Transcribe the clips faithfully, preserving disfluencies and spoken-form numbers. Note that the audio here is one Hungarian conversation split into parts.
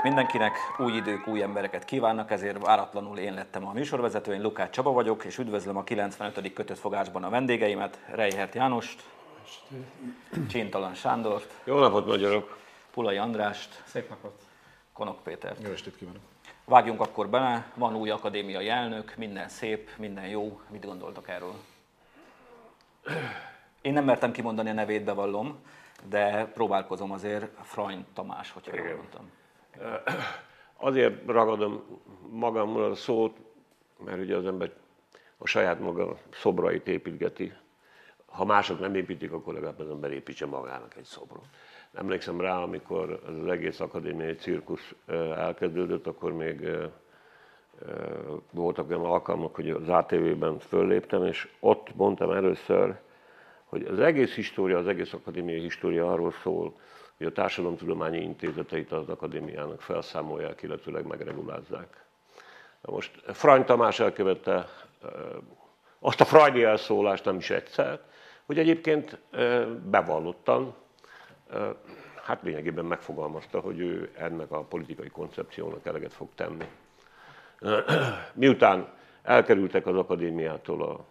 estét mindenkinek, új idők, új embereket kívánnak, ezért váratlanul én lettem a műsorvezető, én Lukács Csaba vagyok, és üdvözlöm a kilencvenötödik kötött fogásban a vendégeimet, Rejhert Jánost, Csíntalan Sándort, jó napot magyarok, Pulai Andrást, szép napot, Konok Pétert. Jó estét kívánok. Vágjunk akkor bele, van új akadémiai elnök, minden szép, minden jó, mit gondoltak erről? Én nem mertem kimondani a nevét, bevallom, de próbálkozom azért, Freund Tamás, hogyha jól mondtam. Azért ragadom magamra a szót, mert ugye az ember a saját maga szobrait építgeti. Ha mások nem építik, akkor legalább az ember építse magának egy szobrot. Emlékszem rá, amikor az egész akadémiai cirkusz elkezdődött, akkor még voltak olyan alkalmak, hogy az á té vében fölléptem, és ott mondtam először, hogy az egész história, az egész akadémiai história arról szól, hogy a társadalomtudományi intézeteit az akadémiának felszámolják, illetőleg megregulázzák. Na most Freund Tamás elkövette azt a freudi elszólást nem is egyszer, hogy egyébként bevallottan, hát lényegében megfogalmazta, hogy ő ennek a politikai koncepciónak eleget fog tenni. Miután elkerültek az akadémiától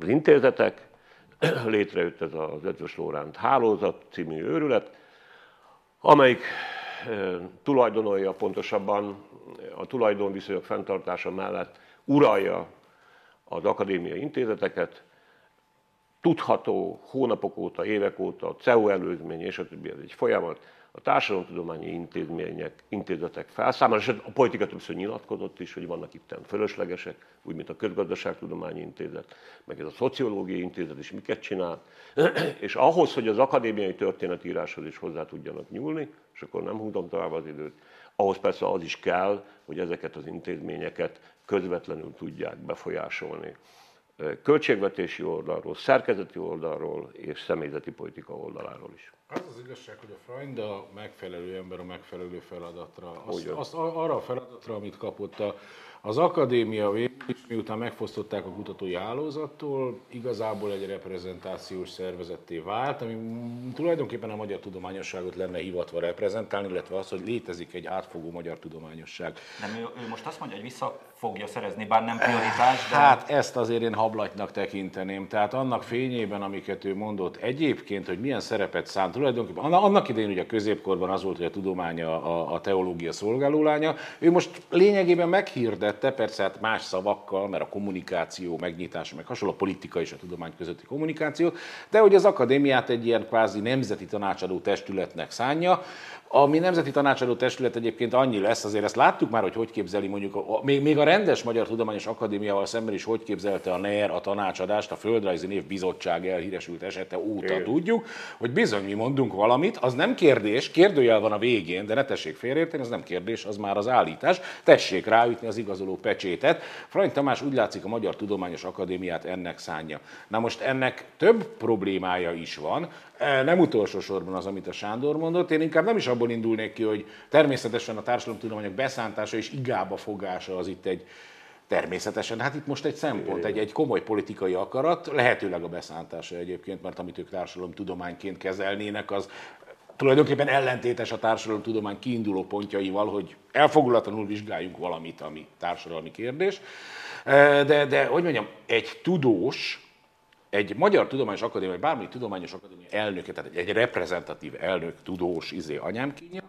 az intézetek, létrejött ez az Eötvös Loránd Hálózat című őrület, amelyik tulajdonolja, pontosabban a tulajdonviszonyok fenntartása mellett uralja az akadémiai intézeteket. Tudható hónapok óta, évek óta, a cé e u előzmény és a többi, ez egy folyamat. A társadalomtudományi intézmények, intézetek felszámára, a politika többször nyilatkozott is, hogy vannak itten fölöslegesek, úgy, mint a Közgazdaságtudományi Intézet, meg ez a Szociológiai Intézet is miket csinál, és ahhoz, hogy az akadémiai történetíráshoz is hozzá tudjanak nyúlni, és akkor nem húzom tovább az időt, ahhoz persze az is kell, hogy ezeket az intézményeket közvetlenül tudják befolyásolni. Költségvetési oldalról, szerkezeti oldalról és személyzeti politika oldaláról is. Az az igazság, hogy a Freund a megfelelő ember a megfelelő feladatra. Azt, azt arra a feladatra, amit kapott a, az akadémia végül is, miután megfosztották a kutatói hálózattól, igazából egy reprezentációs szervezetté vált, ami tulajdonképpen a magyar tudományosságot lenne hivatva reprezentálni, illetve az, hogy létezik egy átfogó magyar tudományosság. Nem, ő, ő most azt mondja, hogy vissza fogja szerezni, bár nem prioritás, de... Hát ezt azért én hablatnak tekinteném. Tehát annak fényében, amiket ő mondott egyébként, hogy milyen szerepet szánt tulajdonképpen. Annak idején ugye a középkorban az volt, hogy a tudománya a, a teológia szolgálólánya. Ő most lényegében meghirdette, persze hát más szavakkal, mert a kommunikáció megnyitása, meg hasonló, a politika és a tudomány közötti kommunikáció, de hogy az akadémiát egy ilyen kvázi nemzeti tanácsadó testületnek szánja, ami nemzeti tanácsadó testület egyébként annyi lesz, azért ezt láttuk már, hogy hogy képzeli mondjuk, a, még, még a rendes Magyar Tudományos Akadémiával szemben is hogy képzelte a NER a tanácsadást, a Földrajzi Névbizottság elhíresült esete óta. Én. Tudjuk, hogy bizony mi mondunk valamit, az nem kérdés, kérdőjel van a végén, de ne tessék félreérteni, az nem kérdés, az már az állítás, tessék ráütni az igazoló pecsétet. Freund Tamás úgy látszik a Magyar Tudományos Akadémiát ennek szánja. Na most ennek több problémája is van, nem utolsó sorban az, amit a Sándor mondott, én inkább nem is abból indulnék ki, hogy természetesen a társadalomtudományok beszántása és igába fogása az itt egy, természetesen, hát itt most egy szempont, egy, egy komoly politikai akarat, lehetőleg a beszántása egyébként, mert amit ők társadalomtudományként kezelnének, az tulajdonképpen ellentétes a társadalomtudomány kiinduló pontjaival, hogy elfogulatlanul vizsgáljunk valamit, ami társadalmi kérdés. De, de hogy mondjam, egy tudós, egy Magyar Tudományos Akadémia, vagy bármilyen tudományos akadémia elnöke, tehát egy reprezentatív elnök, tudós, izé, anyámkínja,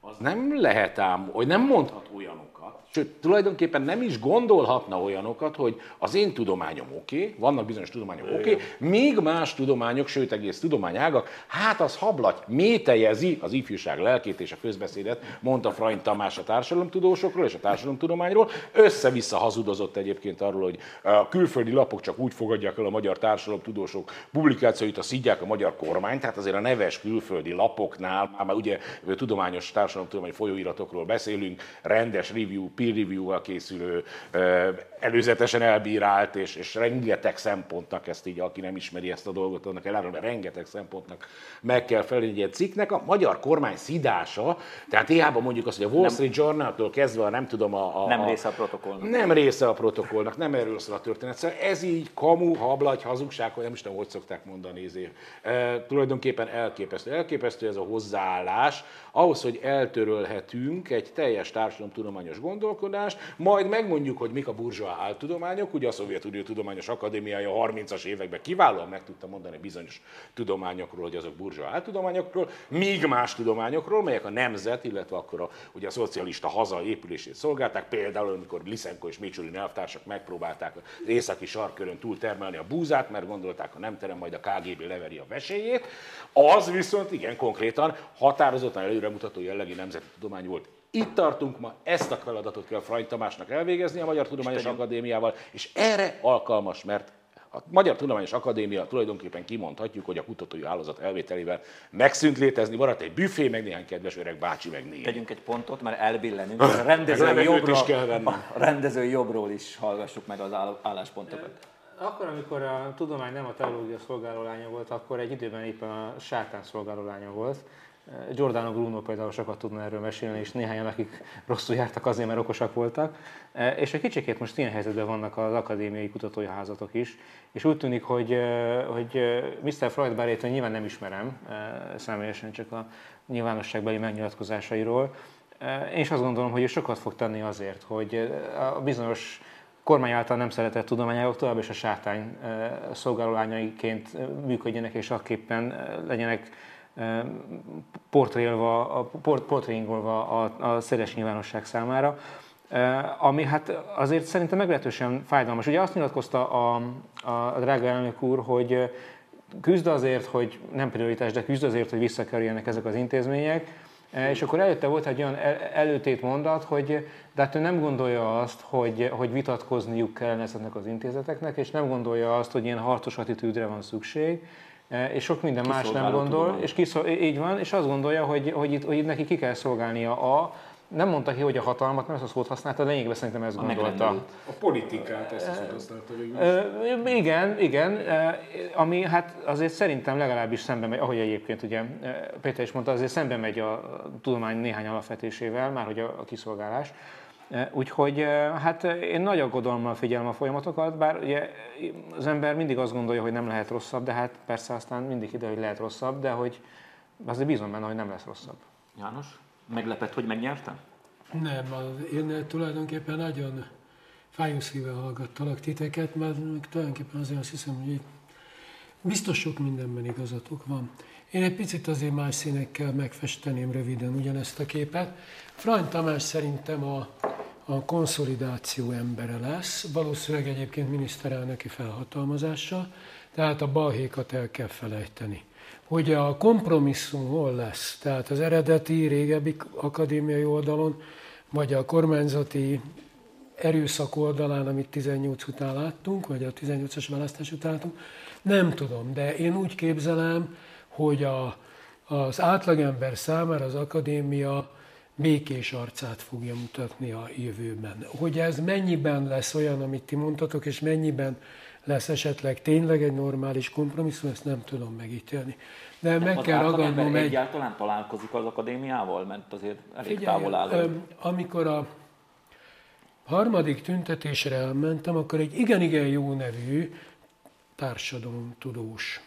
az nem lehet ám, hogy nem mondhat olyanokat, sőt, tulajdonképpen nem is gondolhatna olyanokat, hogy az én tudományom oké, okay, vannak bizonyos tudományok oké, okay, még más tudományok, sőt egész tudományágak, hát az hablaty, mételjezi az ifjúság lelkét és a közbeszédet, mondta Freund Tamás a társadalomtudósokról és a társadalomtudományról, össze-vissza hazudozott egyébként arról, hogy a külföldi lapok csak úgy fogadják el a magyar társadalomtudósok publikációit, a szidják a magyar kormányt, tehát azért a neves külföldi lapoknál, már ugye tudományos társadalomtudományi folyóiratokról beszélünk, rendes review, peer review-val készülő, előzetesen elbírált, és, és rengeteg szempontnak, ezt így, aki nem ismeri ezt a dolgot, annak elárul, mert rengeteg szempontnak meg kell felelni egy ilyen cikknek. A magyar kormány szidása, tehát hiába mondjuk azt, hogy a Wall Street Journal-tól kezdve, nem tudom, a, a... Nem része a protokollnak. Nem része a protokollnak, nem erről szól a történet. Szóval ez így kamu, hablagy, hazug. hazugság, hogy nem is tudom, hogy szokták mondani, ezért. E, tulajdonképpen elképesztő. Elképesztő ez a hozzáállás ahhoz, hogy eltörölhetünk egy teljes társadalomtudományos gondolkodást, majd megmondjuk, hogy mik a burzsóá áltudományok. Ugye a Szovjetunió Tudományos Akadémiája a harmincas években kiválóan meg tudta mondani bizonyos tudományokról, hogy azok burzsóá áltudományokról, míg más tudományokról, melyek a nemzet, illetve akkor a, ugye a szocialista haza épülését szolgálták, például amikor Liszenko és Micsurin elvtársak megpróbálták az északi sarkkörön túltermelni a búzát, mert gondolták, ha nem terem, majd a ká gé bé leveri a vesélyét. Az viszont igen konkrétan határozottan előremutató jellegű nemzeti tudomány volt. Itt tartunk ma, ezt a feladatot kell Freund Tamásnak elvégezni a Magyar Tudományos Akadémiával, és erre alkalmas, mert a Magyar Tudományos Akadémia tulajdonképpen kimondhatjuk, hogy a kutatói hálózat elvételével megszűnt létezni, maradt egy büfé, meg néhány kedves öreg bácsi, meg néhány. Tegyünk egy pontot, mert elbillenünk, a rendezői jobbról is, rendező jobbról is hallgassuk meg az álláspontokat. Akkor, amikor a tudomány nem a teológia szolgálólánya volt, akkor egy időben éppen a sátán szolgálólánya volt. Giordano Bruno például sokat tudna erről mesélni, és néhányan, akik rosszul jártak azért, mert okosak voltak. És egy kicsikét most ilyen helyzetben vannak az akadémiai kutatói házatok is, és úgy tűnik, hogy, hogy miszter Freud bárját, hogy nyilván nem ismerem személyesen, csak a nyilvánosságbeli megnyilatkozásairól. Én is azt gondolom, hogy sokat fog tenni azért, hogy a bizonyos kormány által nem szeretett tudományok tovább és a sátány szolgálóányaiként működjenek, és akképpen legyenek portréolva, portréingolva a, a széles nyilvánosság számára, ami hát azért szerintem meglehetősen fájdalmas. Ugye azt nyilatkozta a, a drága elnök úr, hogy küzd azért, hogy nem prioritás, de küzd azért, hogy visszakerüljenek ezek az intézmények, és akkor előtte volt egy olyan előtét mondat, hogy de hát ő nem gondolja azt, hogy, hogy vitatkozniuk kellene ezeknek az intézeteknek, és nem gondolja azt, hogy ilyen harcos attitűdre van szükség, és sok minden más nem gondol, és kiszol, így van, és azt gondolja, hogy, hogy, itt, hogy itt neki ki kell szolgálnia a, nem mondta ki, hogy a hatalmat, nem ezt a szót használta, de lényegben szerintem ezt gondolta. A politikát, ezt a szót használta végül. Igen, igen, ami hát azért szerintem legalábbis szembe megy, ahogy egyébként ugye Péter is mondta, azért szembe megy a tudomány néhány alapvetésével, márhogy a, a kiszolgálás. Úgyhogy hát én nagy aggodalommal figyelem a folyamatokat, bár ugye az ember mindig azt gondolja, hogy nem lehet rosszabb, de hát persze aztán mindig ide, hogy lehet rosszabb, de hogy azért bízom benne, hogy nem lesz rosszabb. János, meglepett, hogy megnyertem? Nem, én tulajdonképpen nagyon fájó szívvel hallgattalak titeket, mert tulajdonképpen azért azt hiszem, hogy biztos sok mindenben igazatok van. Én egy picit azért más színekkel megfesteném röviden ugyanezt a képet. Freund Tamás szerintem a, a konszolidáció embere lesz, valószínűleg egyébként miniszterelnöki felhatalmazással, tehát a balhékat el kell felejteni. Hogy a kompromisszum hol lesz, tehát az eredeti, régebbi akadémiai oldalon, vagy a kormányzati erőszak oldalán, amit tizennyolc után láttunk, vagy a tizennyolcas választás után láttunk, nem tudom, de én úgy képzelem, hogy a, az átlagember számára az akadémia békés arcát fogja mutatni a jövőben. Hogy ez mennyiben lesz olyan, amit ti mondtatok, és mennyiben lesz esetleg tényleg egy normális kompromisszum, ezt nem tudom megítélni. De nem, meg az kell ragadnom egy... egyáltalán találkozik az akadémiával, mert azért elég figyelj, távol áll. Amikor a harmadik tüntetésre elmentem, akkor egy igen-igen jó nevű társadalomtudós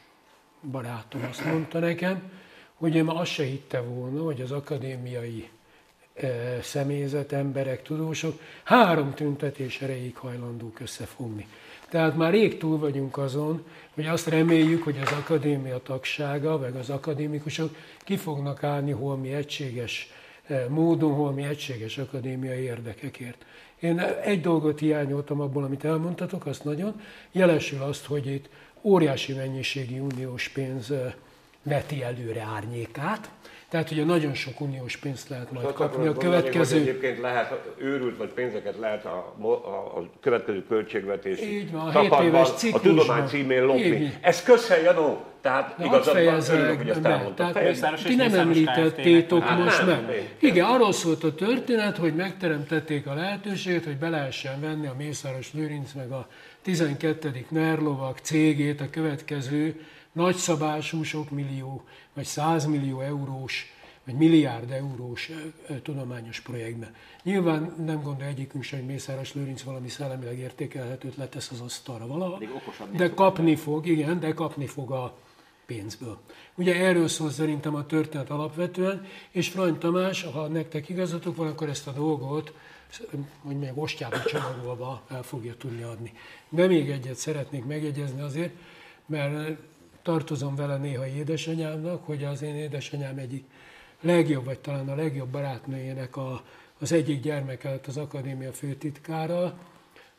barátom azt mondta nekem, hogy én már azt se hitte volna, hogy az akadémiai e, személyzet, emberek, tudósok három tüntetés erejéig hajlandók összefogni. Tehát már rég túl vagyunk azon, hogy azt reméljük, hogy az akadémia tagsága, meg az akadémikusok ki fognak állni holmi egységes e, módon, holmi egységes akadémiai érdekekért. Én egy dolgot hiányoltam abból, amit elmondtatok, azt nagyon, jelesül azt, hogy itt óriási mennyiségű uniós pénz veti előre árnyékát, tehát ugye nagyon sok uniós pénzt lehet majd most kapni a következő... Mondani, egyébként lehet őrült, vagy pénzeket lehet a, a, a következő költségvetési takarban a tudomány címén lopni. Ez köszel, Janó! Tehát igazad van, örülök, hogy ezt elmondtad. Ti nem említettétok most meg. Igen, arról szólt a történet, hogy megteremtették a lehetőséget, hogy be lehessen venni a Mészáros Lőrinc meg a tizenkettedik NER lovag cégét a következő nagyszabású, sok millió vagy száz millió eurós vagy milliárd eurós tudományos projektben. Nyilván nem gondol egyikünk sem, hogy Mészáros Lőrinc valami szellemileg értékelhetőt letesz az asztalra valaha, de kapni fog, igen, de kapni fog a pénzből. Ugye erről szól szerintem a történet alapvetően, és Freund Tamás, ha nektek igazatok van, akkor ezt a dolgot, hogy még ostjába csomagolva el fogja tudni adni. De még egyet szeretnék megjegyezni azért, mert tartozom vele néha édesanyámnak, hogy az én édesanyám egyik legjobb, vagy talán a legjobb barátnőjének a, az egyik gyermeke lett az akadémia főtitkára,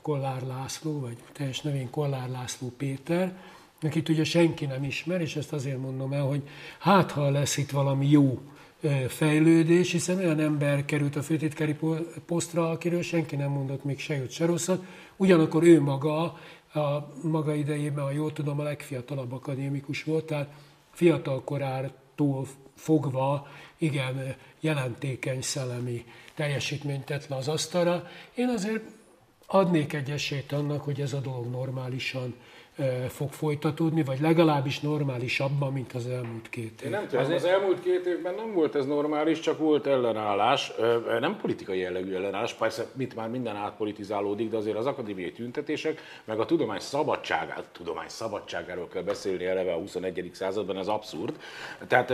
Kollár László, vagy teljes nevén Kollár László Péter, akit ugye senki nem ismer, és ezt azért mondom el, hogy hát ha lesz itt valami jó fejlődés, hiszen olyan ember került a főtitkári posztra, akiről senki nem mondott még se jót, se rosszat, ugyanakkor ő maga, a maga idejében, ha jól tudom, a legfiatalabb akadémikus volt, tehát fiatal korától fogva, igen, jelentékeny szellemi teljesítményt tett le az asztalra. Én azért adnék egy esélyt annak, hogy ez a dolog normálisan fog folytatódni, vagy legalábbis normálisabban, mint az elmúlt két év. Én nem tudom, az elmúlt két évben nem volt ez normális, csak volt ellenállás, nem politikai jellegű ellenállás, persze mit már minden átpolitizálódik, de azért az akadémiai tüntetések, meg a tudomány szabadságát, tudomány szabadságáról kell beszélni eleve a huszonegyedik században, ez abszurd. Tehát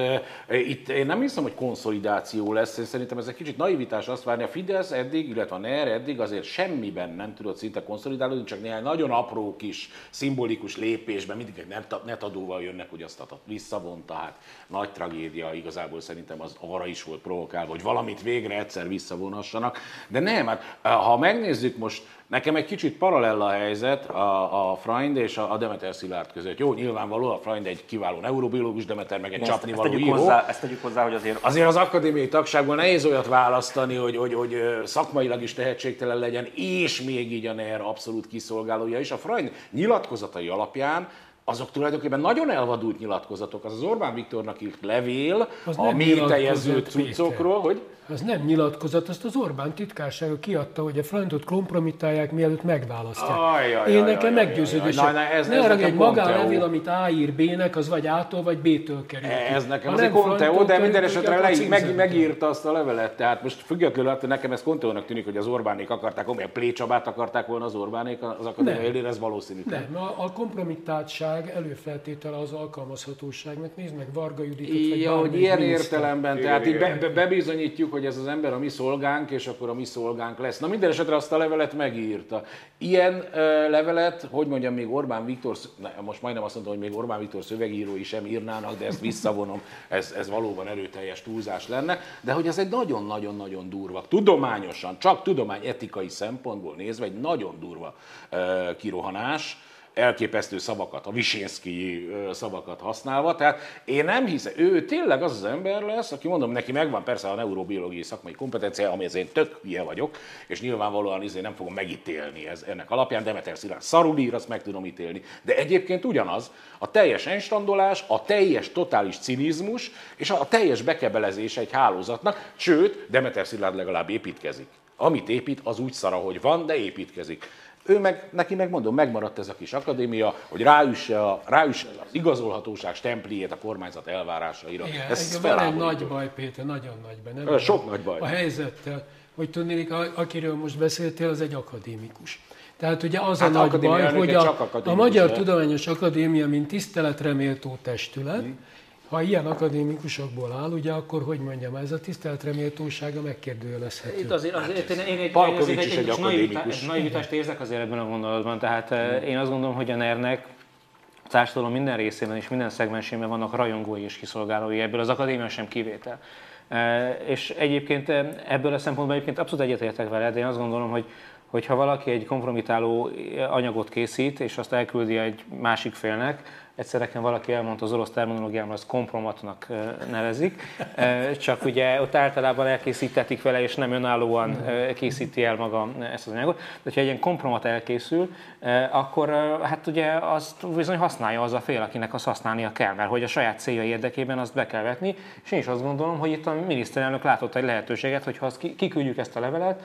itt én nem hiszem, hogy konszolidáció lesz, és szerintem ez egy kicsit naivitás azt várni, a Fidesz eddig, illetve a NER eddig azért semmiben nem tudott szinte konszolidálódni, csak néhány nagyon apró kis szimbolikus lépésben mindig egy netadóval jönnek, hogy azt visszavonta, hát nagy tragédia, igazából szerintem az arra is volt provokálva, hogy valamit végre egyszer visszavonassanak, de nem, hát ha megnézzük most, nekem egy kicsit paralell a helyzet a, a Freund és a Demeter Szilárd között. Jó, nyilvánvalóan a Freund egy kiváló neurobiológus, Demeter meg egy csapnivaló író. Hozzá, ezt tegyük hozzá, hogy azért... Azért az akadémiai tagságból nehéz olyat választani, hogy, hogy, hogy szakmailag is tehetségtelen legyen, és még így a NER abszolút kiszolgálója is. A Freund nyilatkozatai alapján azok tulajdonképpen nagyon elvadult nyilatkozatok. Az az Orbán Viktornak írt levél az a mértejező cuccokról, hogy... Az nem nyilatkozat, azt az Orbán titkársága kiadta, hogy a Freundot kompromittálják, mielőtt megválasztják. Ajaj, én nekem meggyőződésem. Ne arra, hogy magánlevél, amit A ír B-nek, az vagy A-tól, vagy B-től kerül. Ez nekem az egy Konteó, de minden esetre megírta azt a levelet. Tehát most függetlenül nekem ez Konteónak tűnik, hogy az Orbánék akarták, amilyen Pléh Csabát akarták volna az Orbánék, az akadémia élére, ez valószínűtlen. Nem, a kompromittáltság előfeltétele az alkalmazhatóságnak. Nézd meg Varga Juditot. Ja, hogy ilyen értelemben, tehát így bebizonyítjuk, hogy ez az ember a mi szolgánk, és akkor a mi szolgánk lesz. Na minden esetre azt a levelet megírta. Ilyen uh, levelet, hogy mondjam, még Orbán Viktor, na, most majdnem azt mondtam, hogy még Orbán Viktor szövegírói sem írnának, de ezt visszavonom, ez, ez valóban erőteljes túlzás lenne, de hogy ez egy nagyon-nagyon-nagyon durva, tudományosan, csak tudomány etikai szempontból nézve egy nagyon durva uh, kirohanás, elképesztő szavakat, a Visinszky szavakat használva, tehát én nem hiszem, ő tényleg az az ember lesz, aki mondom, neki megvan persze a neurobiológiai szakmai kompetencia, ami azért tök hülye vagyok, és nyilvánvalóan azért nem fogom megítélni ez, ennek alapján, Demeter Szilárd szarul ír, azt meg tudom ítélni, de egyébként ugyanaz, a teljes enstrandolás, a teljes totális cinizmus, és a teljes bekebelezése egy hálózatnak, sőt, Demeter Szilárd legalább építkezik. Amit épít, az úgy szar, ahogy van, de építkezik. Ő meg, neki megmondom, megmaradt ez a kis akadémia, hogy ráüsse, a, ráüsse az igazolhatóság stempliét a kormányzat elvárásaira. Igen, ez egy nagy baj, Péter, nagyon nagy baj. Nem Sok nem nagy baj. A helyzettel, hogy tudnék, akiről most beszéltél, az egy akadémikus. Tehát ugye az hát a nagy baj, hogy a, a Magyar Tudományos Akadémia, mint tiszteletreméltó testület, hmm. ha ilyen akadémikusokból áll, ugye akkor, hogy mondjam, ez a tiszteletreméltósága megkérdőjelezhető. Itt azért, azért én egy, Palkovics azért is egy, egy akadémikus. Naivitást érzek azért ebben a gondolatban, tehát mm. én azt gondolom, hogy a nernek a társadalom minden részében és minden szegmensében vannak rajongói és kiszolgálói, ebből az akadémia sem kivétel. És egyébként ebből a szempontból egyébként abszolút egyetértek veled, én azt gondolom, hogy hogyha valaki egy kompromitáló anyagot készít, és azt elküldi egy másik félnek, egyszer nekem valaki elmondta az orosz terminológiámmal, az kompromatnak nevezik, csak ugye ott általában elkészítetik vele, és nem önállóan készíti el maga ezt az anyagot. De ha egy ilyen kompromat elkészül, akkor hát ugye azt bizony használja az a fél, akinek azt használnia kell, mert hogy a saját célja érdekében azt be kell vetni, és én is azt gondolom, hogy itt a miniszterelnök látott egy lehetőséget, hogy ha azt kiküldjük ezt a levelet,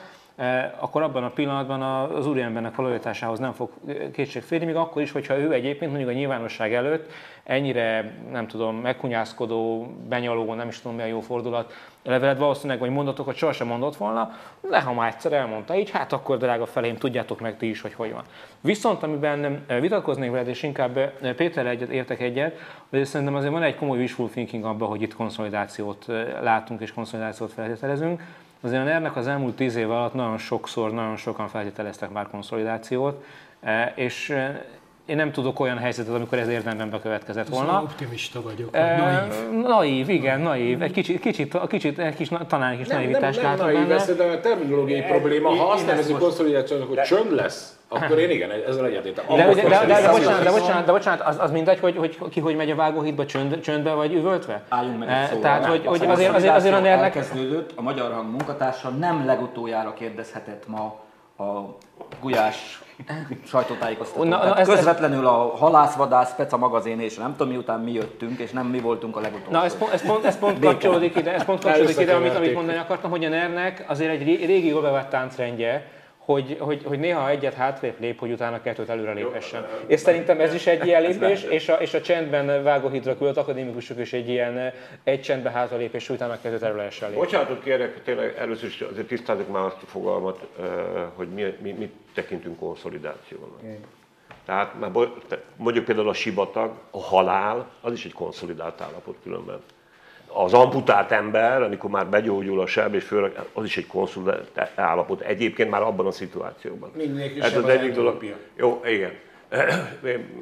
akkor abban a pillanatban az úriembernek valójátságához nem fog kétség férni, még akkor is, hogyha ő egyébként mondjuk a nyilvánosság előtt előtt. Ennyire, nem tudom, meghunyászkodó, benyaló, nem is tudom mi a jó fordulat levelet valószínűleg, vagy mondatokat sohasem mondott volna, de ha már egyszer elmondta így, hát akkor drága feleim, tudjátok meg ti is, hogy hogy van. Viszont amiben vitatkoznék veled, és inkább Péterrel egyet értek egyet, azért szerintem azért van egy komoly wishful thinking abban, hogy itt konszolidációt látunk és konszolidációt feltételezünk. Azért a nernek az elmúlt tíz év alatt nagyon sokszor, nagyon sokan feltételeztek már konszolidációt, és én nem tudok olyan helyzetet, amikor ez érdemben bekövetkezett volna. Szóval optimista vagyok, vagy naív. E, naív, igen, naív. Egy kicsit, kicsit, kicsit egy kis, talán egy kis naivitás látom benne. Nem, nem naív lesz, de a terminológiai e, probléma, én, ha azt nevezzük konszolidációnak, hogy csönd lesz, akkor én igen, ezzel egyetétek. De, de, de, de, de, de bocsánat, de bocsánat, az, az mindegy, hogy, hogy ki hogy megy a vágóhídba, csönd, csöndbe vagy üvöltve? Álljunk meg egy szóra. Tehát, hogy, hogy azért, azért, azért a nernek... elkezdődött, a Magyar Hang munkatársa nem legutoljára kérdezhetett ma a Gulyás sajtótájékoztató. Na, na, közvetlenül a Halászvadász, Peca magazin és nem tudom miután mi jöttünk, és nem mi voltunk a legutolsó. Na ez pont, ez pont, ez pont kapcsolódik ide, ez pont kapcsolódik ide amit, amit mondani akartam, hogy a nernek azért egy régi jól bevett táncrendje, Hogy, hogy, hogy néha egyet hátrébb lép, hogy utána kettőt előre lépessen. Jó, és szerintem ez is egy ilyen lépés, és a, és a csendben vágóhidra küldött akadémikusok is egy ilyen egy csendben hátra lépés, hogy utána kettőt előre lehessen lépni. Bocsánatot kérek, tényleg először is azért tisztázzuk már azt a fogalmat, hogy mi, mi, mit tekintünk konszolidációnak. Okay. Tehát mondjuk például a sivatag, a halál, az is egy konszolidált állapot különben. Az amputált ember, amikor már begyógyul a seb, és főleg az is egy konszolidált állapot egyébként már abban a szituációban. Mindenki ez az egyik dolog. Jó, igen.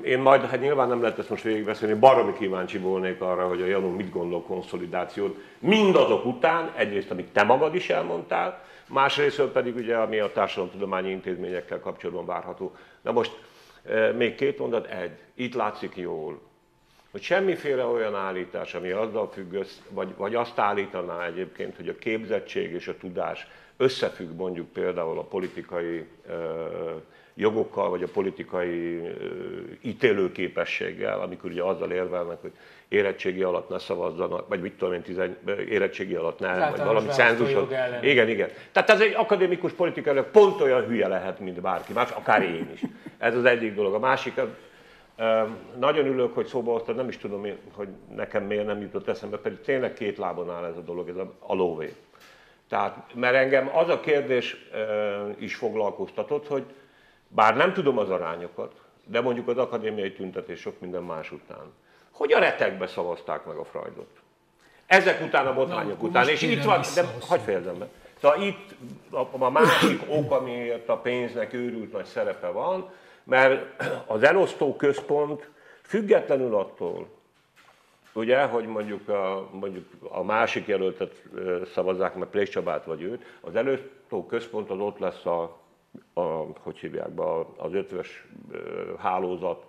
Én majd, hát nyilván nem lehet ezt most végigbeszélni, baromi kíváncsi volnék arra, hogy a Janó mit gondol konszolidációt. Mindazok után, egyrészt, amit te magad is elmondtál, másrészt pedig ugye, ami a társadalomtudományi intézményekkel kapcsolatban várható. Na most, még két mondat, egy. Itt látszik jól, hogy semmiféle olyan állítás, ami azzal függ, vagy, vagy azt állítaná egyébként, hogy a képzettség és a tudás összefügg mondjuk például a politikai ö, jogokkal, vagy a politikai ö, ítélőképességgel, amikor ugye azzal érvelnek, hogy érettségi alatt ne szavazzanak, vagy mit tudom én, tizen, érettségi alatt ne, tehát vagy valami cenzusot. Igen, igen. Tehát ez egy akadémikus politikai pont olyan hülye lehet, mint bárki más, akár én is. Ez az egyik dolog. A másik... Nagyon ülök, hogy szóba hoztad, nem is tudom, hogy nekem miért nem jutott eszembe, pedig tényleg két lábon áll ez a dolog, ez a lóvé. Tehát, mert engem az a kérdés is foglalkoztatott, hogy bár nem tudom az arányokat, de mondjuk az akadémiai tüntetés sok minden más után, hogy a retekbe szavazták meg a Freudot. Ezek után a botrányok na, után, és itt van, de hagyj fejezem be. Tehát itt a, a másik ok, amiért a pénznek őrült nagy szerepe van, mert az elosztó központ függetlenül attól, ugye, hogy mondjuk a, mondjuk a másik jelöltet szavazzák meg, Pléh Csabát vagy őt, az elosztó központ az ott lesz a, a hogy hívják be, az Eötvös Hálózat,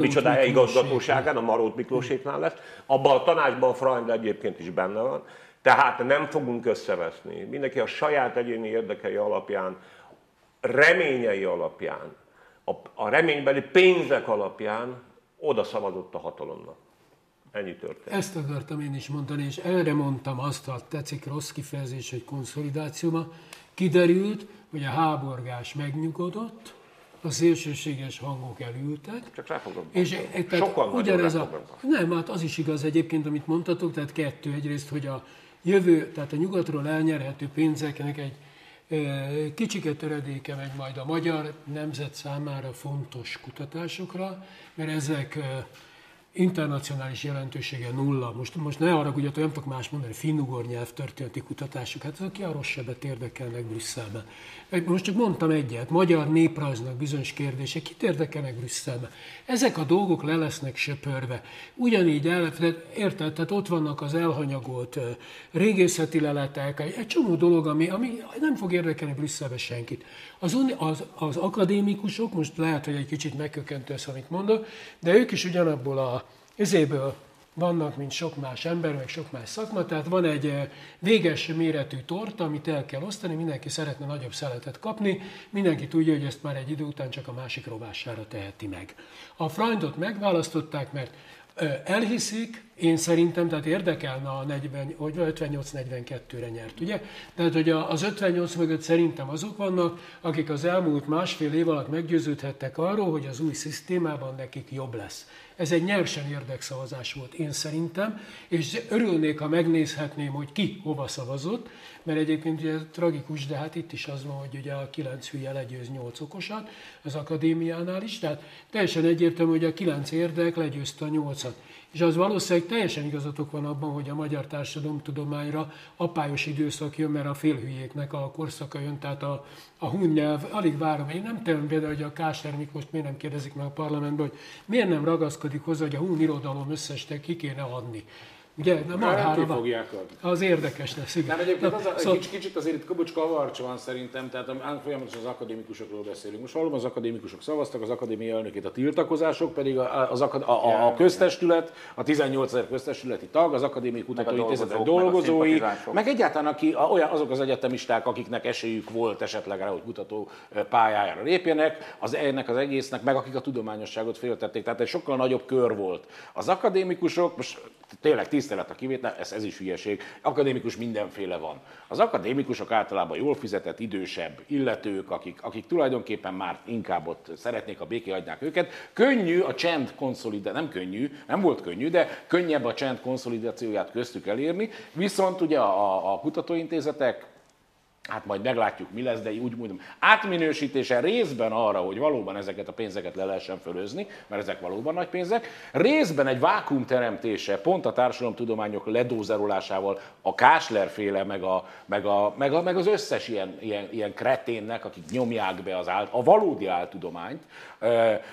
micsodája igazgatóságán, a Marót Miklóséknál lesz. Abban a tanácsban a Freund egyébként is benne van, tehát nem fogunk összeveszni. Mindenki a saját egyéni érdekei alapján, reményei alapján, a, a reménybeli pénzek alapján oda szavazott a hatalomnak. Ennyi történt. Ezt akartam én is mondani, és erre mondtam azt, ha tetszik rossz kifejezés, hogy konszolidációban, kiderült, hogy a háborgás megnyugodott, a szélsőséges hangok elültek. Csak ráfogom. És sokan ugyanez a, nem, hát az is igaz egyébként, amit mondtatok, tehát kettő egyrészt, hogy a jövő, tehát a nyugatról elnyerhető pénzeknek egy kicsike töredéke megy majd a magyar nemzet számára fontos kutatásokra, mert ezek internacionális jelentősége nulla. Most, most ne haragudjatok, nem tudok más mondani, finnugor nyelvtörténeti kutatások, hát azok ki a rosszabbet érdekelnek Brüsszelben. Most csak mondtam egyet, magyar néprajznak bizonyos kérdések, kit érdekelnek Brüsszelben. Ezek a dolgok le lesznek söpörve. Ugyanígy el, érted, tehát ott vannak az elhanyagolt régészeti leletek, egy csomó dolog, ami, ami nem fog érdekelni Brüsszelbe senkit. Az, az, az akadémikusok, most lehet, hogy egy kicsit megkökkentő ez, amit mondok, de ők is ugyanabból a ezéből vannak, mint sok más ember, meg sok más szakma, tehát van egy véges méretű torta, amit el kell osztani, mindenki szeretne nagyobb szeletet kapni, mindenki tudja, hogy ezt már egy idő után csak a másik rovására teheti meg. A Freundot megválasztották, mert elhiszik, Én szerintem, tehát érdekelne a ötvennyolc negyvenkettőre nyert, ugye? Tehát, hogy az ötvennyolc mögött szerintem azok vannak, akik az elmúlt másfél év alatt meggyőződhettek arról, hogy az új szisztémában nekik jobb lesz. Ez egy nyersen érdekszavazás volt, én szerintem, és örülnék, ha megnézhetném, hogy ki hova szavazott, mert egyébként ugye tragikus, de hát itt is az van, hogy ugye a kilenc hülye legyőz nyolc okosat, az akadémiánál is, tehát teljesen egyértelmű, hogy a kilenc érdek legyőzte a nyolcat. És az valószínűleg teljesen igazatok van abban, hogy a magyar társadalomtudományra apályos időszak jön, mert a félhülyéknek a korszaka jön, tehát a, a hun nyelv, alig várom, én nem tudom például, hogy a Kásler Miklóst miért nem kérdezik meg a parlamentben, hogy miért nem ragaszkodik hozzá, hogy a hun irodalom összesnek ki kéne adni. Ugye, na, már fogják adni. Az érdekes lesz, igen. Nem, egyébként az a, szóval... kicsit azért itt kabocs-kavarcs van szerintem, tehát folyamatosan az akadémikusokról beszélünk. Most valóban az akadémikusok szavaztak, az akadémia elnökét a tiltakozások, pedig a, az akad, a, a, a köztestület, a tizennyolcezer köztestületi tag, az Akadémiai Kutatóintézetek dolgozói, meg egyáltalán aki, olyan, azok az egyetemisták, akiknek esélyük volt esetleg rá, hogy kutató pályájára lépjenek, az, ennek az egésznek, meg akik a tudományosságot féltették. Tehát egy sokkal nagyobb kör volt. Az akadémikusok, most tényleg tisztelet a kivétel, ez, ez is hülyeség, akadémikus mindenféle van. Az akadémikusok általában jól fizetett, idősebb illetők, akik, akik tulajdonképpen már inkább ott szeretnék, a béké hagynák őket. Könnyű a csend konszolidációját, nem könnyű, nem volt könnyű, de könnyebb a csend konszolidációját köztük elérni, viszont ugye a, a kutatóintézetek, hát majd meglátjuk, mi lesz, de úgy mondom, átminősítése részben arra, hogy valóban ezeket a pénzeket le lehessen fölözni, mert ezek valóban nagy pénzek, részben egy vákuum teremtése pont a társadalomtudományok ledózerolásával, a Kásler-féle, meg, a, meg, a, meg, a, meg az összes ilyen, ilyen, ilyen kreténnek, akik nyomják be az áll, a valódi áltudományt,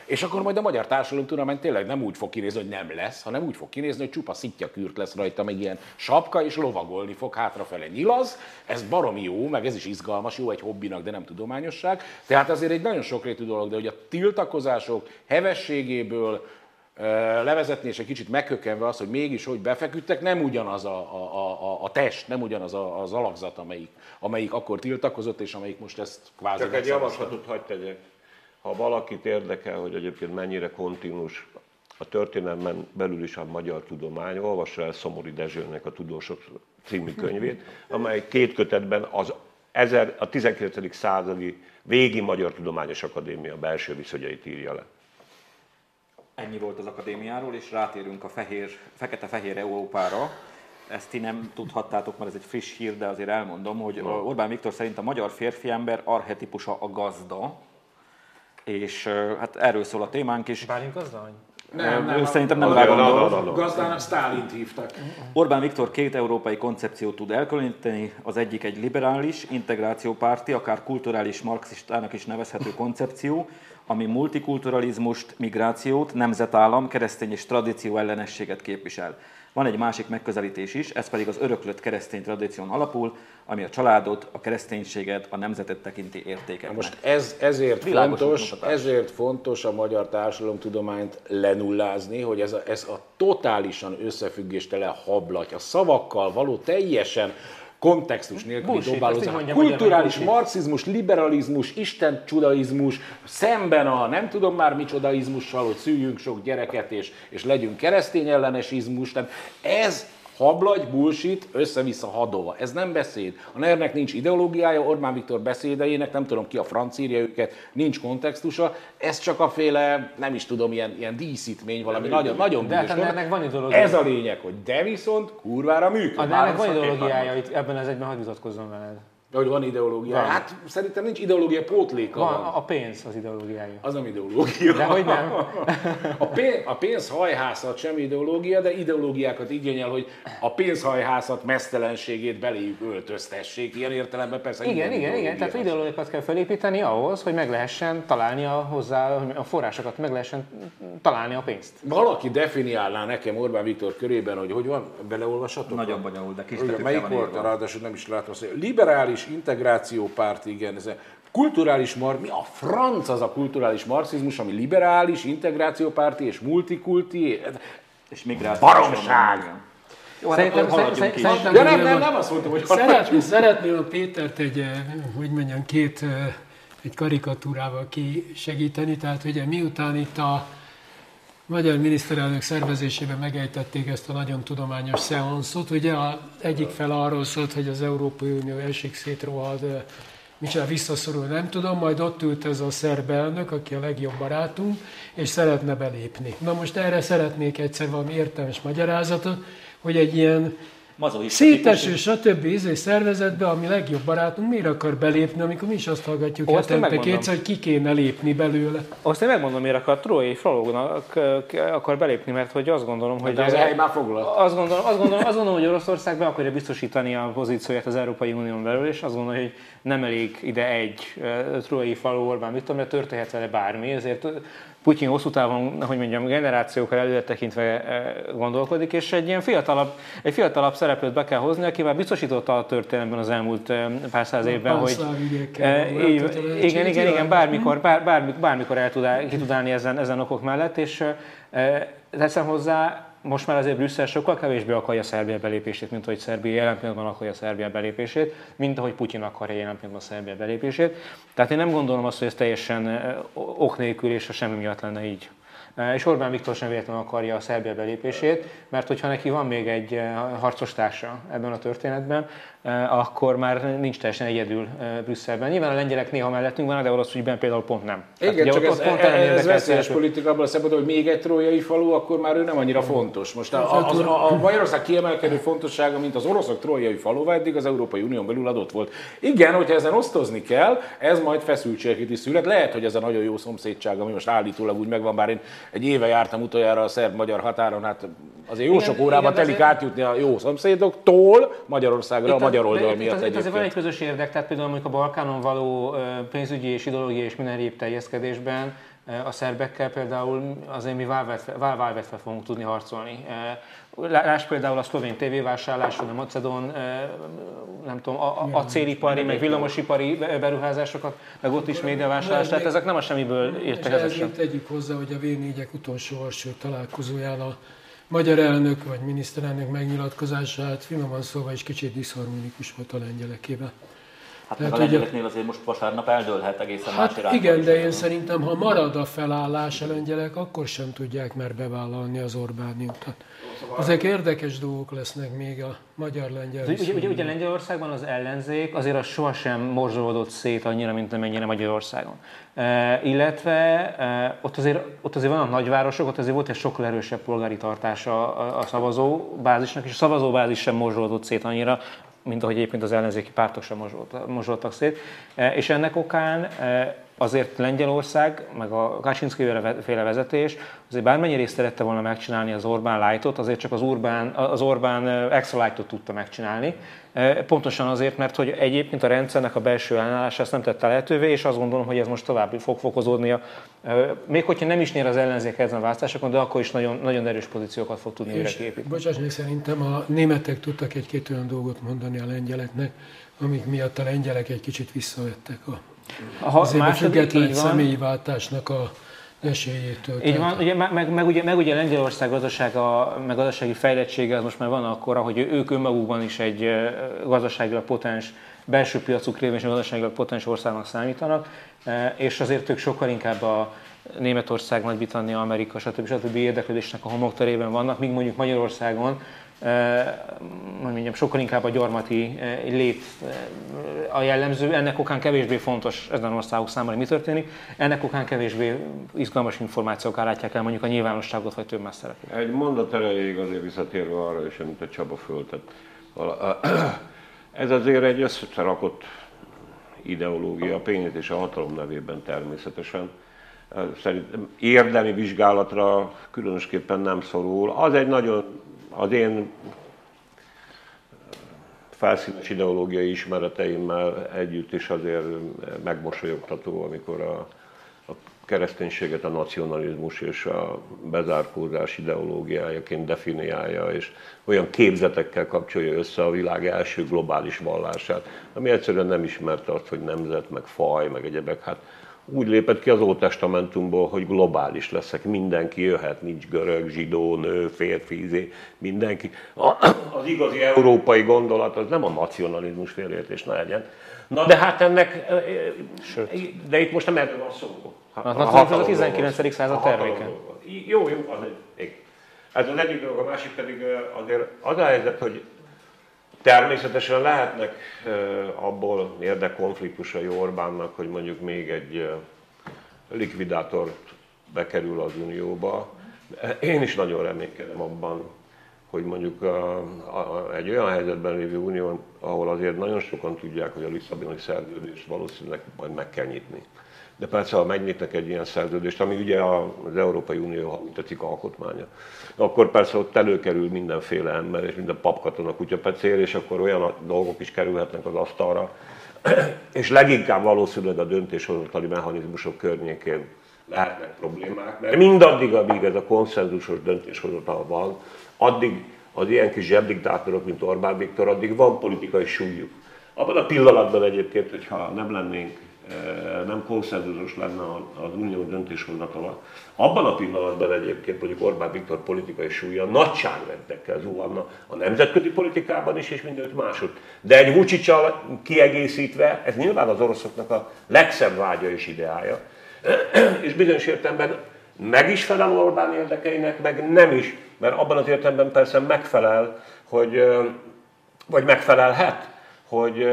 és akkor majd a magyar társadalomtudomány tényleg nem úgy fog kinézni, hogy nem lesz, hanem úgy fog kinézni, hogy csupa szittyakürt lesz rajta, meg ilyen sapka, és lovagolni fog hátrafele nyilaz, ez baromi jó, meg ez is izgalmas, jó egy hobbinak, de nem tudományosság. Tehát azért egy nagyon sokrétű dolog, de hogy a tiltakozások hevességéből levezetni, és egy kicsit megkökenve azt, hogy mégis hogy befeküdtek, nem ugyanaz a, a, a, a test, nem ugyanaz a, az alakzat, amelyik, amelyik akkor tiltakozott, és amelyik most ezt kvázi... Csak egy javaslatot hadd tegyek. Ha valakit érdekel, hogy egyébként mennyire kontinus a történelmen belül is a magyar tudomány, olvassa el Szomori Dezsőnek a Tudósok című könyvét, amely két kötetben az a tizenkilencedik századi végi Magyar Tudományos Akadémia belső viszonyait írja le. Ennyi volt az akadémiáról, és rátérünk a fehér, fekete-fehér Európára. Ezt ti nem tudhattátok, mert ez egy friss hír, de azért elmondom, hogy Orbán Viktor szerint a magyar férfiember archetipusa a gazda, és hát erről szól a témánk is. Bálint gazda? Nem, nem, szerintem nem rá gondol. Gazdának Sztálint hívtak. Orbán Viktor két európai koncepciót tud elkülöníteni, az egyik egy liberális, integrációpárti, akár kulturális marxistának is nevezhető koncepció, ami multikulturalizmust, migrációt, nemzetállam, keresztény és tradíció ellenességet képvisel. Van egy másik megközelítés is, ez pedig az öröklött keresztény tradíción alapul, ami a családot, a kereszténységet, a nemzetet tekinti értékeknek. Most ez, ezért, fontos, ezért fontos a magyar társadalomtudományt lenullázni, hogy ez a, ez a totálisan összefüggéstelen hablaty, a szavakkal való teljesen kontextus nélküli dobálózás, kulturális marxizmus, liberalizmus, istencsudaizmus, szemben a nem tudom már micsodaizmussal, hogy szüljünk sok gyereket és, és legyünk keresztény ellenesizmus, tehát ez hablagy, bullshit, össze-vissza hadova. Ez nem beszéd. A nernek nincs ideológiája, Orbán Viktor beszédeinek, nem tudom ki a franc írja őket, nincs kontextusa, ez csak a féle, nem is tudom, ilyen, ilyen díszítmény, valami nagyon, nagyon de hát nernek van ideológiája. Ez a lényeg, hogy de viszont kurvára működik. A nernek van ideológiája, itt ebben az egyben hadd vitatkozzon veled. Hogy van ideológia. Van. Hát szerintem nincs ideológia, pótléka van. van. A pénz az ideológiája. Az nem ideológia. De hogy nem. A pénz, a pénzhajhászat sem ideológia, de ideológiákat igényel, hogy a pénzhajhászat mesztelenségét beléjük öltöztessék. Ilyen értelemben persze igen, igen, ideológia. Igen. Tehát ideológiákat kell felépíteni ahhoz, hogy meg lehessen találni a, hozzá, a forrásokat, meg lehessen találni a pénzt. Valaki definiálná nekem Orbán Viktor körében, hogy hogy van, beleolvashatok? Nagyon bonyolult, de kis tetőkkel van írva. Melyik volt, ráadásul nem is látom, hogy liberális integrációpárt, igen, ez a kulturális, mi a franc az a kulturális marxizmus, ami liberális, integrációpárti és multikulti, és migrációs baromság! Jó, szerintem, szerintem, szerintem, ja, nem, nem, nem azt mondtam, hogy szeretném, szeretném a Pétert egy, hogy mondjam, két egy karikatúrával kisegíteni, tehát ugye miután itt a magyar miniszterelnök szervezésében megejtették ezt a nagyon tudományos szeanszot. Ugye a egyik fel arról szólt, hogy az Európai Unió esik szét, rohad, micsoda, visszaszorul, nem tudom, majd ott ült ez a szerb elnök, aki a legjobb barátunk, és szeretne belépni. Na most erre szeretnék egyszer valami értelmes magyarázatot, hogy egy ilyen széteső, stb. Íző szervezetbe, ami legjobb barátunk, miért akar belépni, amikor mi is azt hallgatjuk hetente kétszer, hogy ki kéne lépni belőle. Azt én megmondom, miért akar Trói Flógnak akar belépni, mert hogy azt gondolom, hogy... De az hely már foglalt. Azt gondolom, azt gondolom, azt gondolom, hogy Oroszország be akarja biztosítani a pozícióját az Európai Unión belül, és azt gondolom, hogy nem elég ide egy Trói Fló Orbán Viktor, mert történhet vele bármi, ezért Putyin hosszú távon, hogy mondjam, generációkkal előre tekintve gondolkodik, és egy ilyen fiatalabb, egy fiatalabb szereplőt be kell hozni, aki már biztosította a történelemben az elmúlt pár száz évben, hogy igen, igen, igen, bármikor, bármikor el tud, ki tud állni ezen, ezen okok mellett, és teszem hozzá, most már azért Brüsszel sokkal kevésbé akarja Szerbia belépését, mint ahogy Szerbia jelen pillanatban akarja Szerbia belépését, mint ahogy Putyin akarja jelen pillanatban Szerbia belépését. Tehát én nem gondolom azt, hogy ez teljesen ok nélkül és semmi miatt lenne így. És Orbán Viktor sem véletlenül akarja a Szerbia belépését, mert hogyha neki van még egy harcos társa ebben a történetben, akkor már nincs teljesen egyedül Brüsszelben. Nyilván a lengyelek néha mellettünk vannak, de orosz ügyben például pont nem. Igen, hát, csak ez, pont ez, ez veszélyes politika abban a szempontból, hogy még egy trójai falu, akkor már ő nem annyira fontos. Most a, az, a, a Magyarország kiemelkedő fontossága, mint az oroszok trójai falu, eddig az Európai Unión belül adott volt. Igen, hogyha ezen osztozni kell, ez majd feszültségeket is szület. Lehet, hogy ez a nagyon jó szomszédság, ami most állítólag úgy megvan, bár én egy éve jártam utoljára a szerb-magyar határon, hát azért jó igen, sok órában igen, telik azért... átjutni a jó szomszédoktól Magyarországra, magyar oldal miatt egyébként. Azért van egy közös érdek, tehát például mondjuk a Balkánon való pénzügyi és ideológiai és minden egyéb terjeszkedésben a szerbekkel például azért mi válvetve fogunk tudni harcolni. Lásd például a szlovén tévévásárlás, vagy a macedón, nem tudom, a, a célipari, meg villamosipari beruházásokat, meg ott is médiavásárlás, tehát ezek nem a semmiből értek ezek sem. Tegyük hozzá, hogy a vé négyek utolsó alsó találkozóján a magyar elnök vagy miniszterelnök megnyilatkozását finoman szólva is kicsit diszharmonikus volt a lengyelekében. Hát tehát, a lengyeleknél azért most vasárnap eldőlhet egészen hát más irányba. Igen, de én szerintem, ha marad a felállás a lengyelek, akkor sem tudják már bevállalni az Orbáni utat. Ezek érdekes dolgok lesznek még a magyar-lengyel viszonyban. Ugye, ugye, ugye Lengyelországban az ellenzék azért az sohasem morzsolódott szét annyira, mint amennyire Magyarországon. E, illetve e, ott, azért, ott azért vannak nagyvárosok, ott azért volt egy sokkal erősebb polgári tartása a, a szavazóbázisnak, és a szavazóbázis sem morzsolódott szét annyira, mint ahogy egyébként az ellenzéki pártok sem mozsoltak szét. És ennek okán azért Lengyelország, meg a Kaczynszky-féle vezetés azért bármennyire is szerette volna megcsinálni az Orbán Light-ot, azért csak az Orbán, az Orbán Extra Light-ot tudta megcsinálni. Pontosan azért, mert hogy egyébként a rendszernek a belső ellenállása ezt nem tette lehetővé, és azt gondolom, hogy ez most tovább fog fokozódnia. Még hogyha nem is nyer az ellenzék ezen a választásokon, de akkor is nagyon, nagyon erős pozíciókat fog tudni őre képíteni. Bocsáss meg, szerintem a németek tudtak egy-két olyan dolgot mondani a lengyeleknek, amik miatt a lengyelek egy kicsit visszavettek a Ha azért a független személyváltásnak a esélyétől. Így van, ugye, meg, meg, meg, ugye, meg ugye Lengyelország gazdasága, meg gazdasági fejlettsége az most már van akkora, hogy ők önmagukban is egy gazdaságilag potens, belső piacuk révén is gazdaságilag potens országnak számítanak, és azért ők sokkal inkább a Németország, Nagy-Britannia, Amerika, stb. Stb. Érdeklődésnek a homokterében vannak, míg mondjuk Magyarországon mondjam, sokkal inkább a gyarmati lét a jellemző, ennek okán kevésbé fontos ezen országok számára, mi történik, ennek okán kevésbé izgalmas információk látják el mondjuk a nyilvánosságot, vagy több más szerepét. Egy mondat erejéig azért visszatérve arra is, amit a Csaba föltett. Ez azért egy összerakott ideológia, a pénz és a hatalom nevében természetesen. Szerintem érdemi vizsgálatra különösképpen nem szorul. Az egy nagyon az én felszínes ideológiai ismereteimmel együtt is azért megmosolyogtató, amikor a, a kereszténységet a nacionalizmus és a bezárkózás ideológiájaként definiálja, és olyan képzetekkel kapcsolja össze a világ első globális vallását, ami egyszerűen nem ismerte azt, hogy nemzet, meg faj, meg egyebek. Hát úgy lépett ki az Ótestamentumból, hogy globális leszek, mindenki jöhet, nincs görög, zsidó, nő, férfi, izé, mindenki. A, az igazi európai gondolat az nem a nacionalizmus, félreértés ne legyen. Na, de hát ennek, sőt. De itt most nem erről van szó. A tizenkilencedik század terméke. Jó, jó, az egy. Ez az egyik dolog, a másik pedig azért az a helyzet, hogy természetesen lehetnek abból érdekkonfliktusai Orbánnak, hogy mondjuk még egy likvidátor bekerül az Unióba. Én is nagyon reménykedem abban, hogy mondjuk a, a, egy olyan helyzetben lévő Unió, ahol azért nagyon sokan tudják, hogy a lisszaboni szerződést valószínűleg majd meg kell nyitni. De persze, ha megnyitnak egy ilyen szerződést, ami ugye az Európai Unió, ha úgy tetszik, alkotmánya, akkor persze ott előkerül mindenféle ember, és minden papkatona kutyapecél, és akkor olyan dolgok is kerülhetnek az asztalra, és leginkább valószínűleg a döntéshozatali mechanizmusok környékén lehetnek problémák, mert mindaddig, amíg ez a konszenzusos döntéshozatal van, addig az ilyen kis zsebdiktátorok, mint Orbán Viktor, addig van politikai súlyuk. Abban a pillanatban egyébként, hogyha nem lennénk, nem konszenzusos lenne az unió döntéshozatala, abban a pillanatban egyébként mondjuk Orbán Viktor politikai súlya nagyságrendekkel zuhanna a nemzetközi politikában is, és mindenütt másod. De egy Vucsicsal kiegészítve, ez nyilván az oroszoknak a legszebb vágya és ideája, és bizonyos értelemben meg is felel Orbán érdekeinek, meg nem is, mert abban az értelemben persze megfelel, hogy, vagy megfelelhet, hogy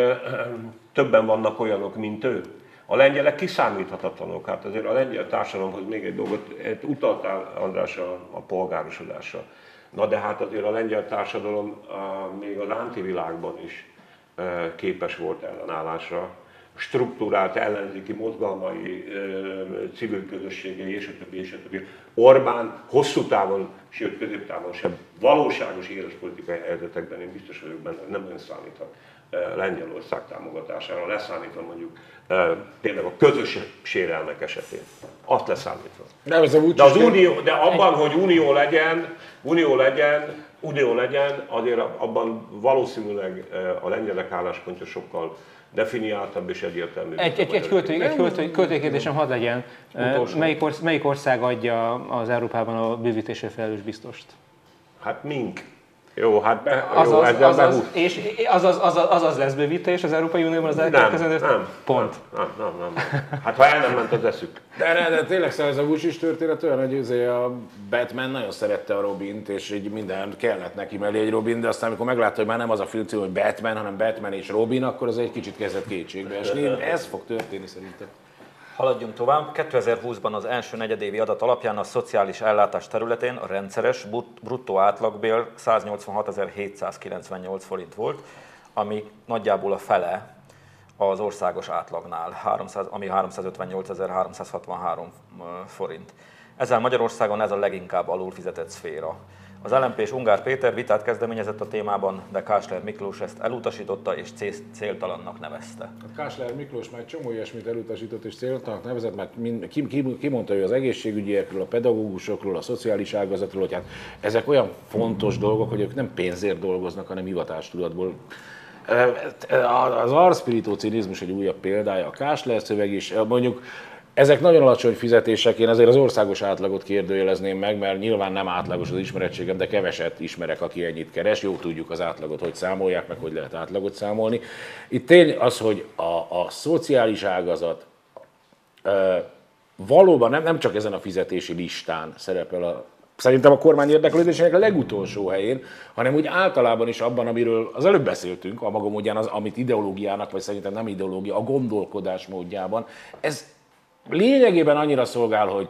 többen vannak olyanok, mint ő. A lengyelek kiszámíthatatlanok, hát azért a lengyel társadalomhoz még egy dolgot, utaltál András a, a polgárosodásra. Na de hát azért a lengyel társadalom a, még az antivilágban is e, képes volt ellenállásra. Strukturált ellenzéki mozgalmai, e, civil közösségei és a többi, és a többi. Orbán hosszú távon, sőt középtávon sem valóságos éles politikai helyzetekben, én biztos vagyok benne, nem ön számíthat Lengyelország támogatására, leszámítva mondjuk például a közös sérelmek esetén. Azt leszámítva. Nem, ez de, az unió, de abban, hogy unió legyen, unió legyen, unió legyen, azért abban valószínűleg a lengyelek álláspontja sokkal definiáltabb és egyértelműbb. Egy, egy, egy költői költőkérdésem hadd legyen. Melyik, orsz, melyik ország adja az Európában a bővítésre felelős biztost? Hát mink. Jó, hát be, azaz, jó, ezzel azaz, behúz. És azaz, azaz, azaz lesz bővítés az Európai Unióban az elkövetkezendő? Nem, nem, pont. Nem, nem, nem, nem. Hát ha el nem ment az eszük. De, de, de tényleg szóval ez a Bush is történet olyan, hogy a Batman nagyon szerette a Robint, és így minden kellett neki mellé egy Robin, de aztán amikor meglátta, hogy már nem az a funkció, hogy Batman, hanem Batman és Robin, akkor az egy kicsit kezdett kétségbe esni. Ez fog történni szerintem. Haladjunk tovább. kétezer-húszban az első negyedévi adat alapján a szociális ellátás területén a rendszeres bruttó átlagbér száznyolcvanhatezer-hétszázkilencvennyolc forint volt, ami nagyjából a fele az országos átlagnál, ami háromszázötvennyolcezer-háromszázhatvanhárom forint. Ezzel Magyarországon ez a leginkább alulfizetett szféra. Az el em pé és Ungár Péter vitát kezdeményezett a témában, de Kásler Miklós ezt elutasította és céltalannak nevezte. A Kásler Miklós már csomó ilyesmit elutasított és céltalannak nevezett, mert kimondta ő az egészségügyiekről, a pedagógusokról, a szociális ágazatról, hogy hát ezek olyan fontos dolgok, hogy ők nem pénzért dolgoznak, hanem hivatástudatból. Az arszpirító cinizmus egy újabb példája, a Kásler szöveg is, mondjuk ezek nagyon alacsony fizetések, én azért az országos átlagot kérdőjelezném meg, mert nyilván nem átlagos az ismerettségem, de keveset ismerek, aki ennyit keres. Jó tudjuk az átlagot, hogy számolják, meg hogy lehet átlagot számolni. Itt tény az, hogy a, a szociális ágazat e, valóban nem, nem csak ezen a fizetési listán szerepel a szerintem a kormány érdeklődésének a legutolsó helyén, hanem úgy általában is abban, amiről az előbb beszéltünk, a maga módján, az, amit ideológiának, vagy szerintem nem ideológia, a gondolkodás módjában, ez lényegében annyira szolgál, hogy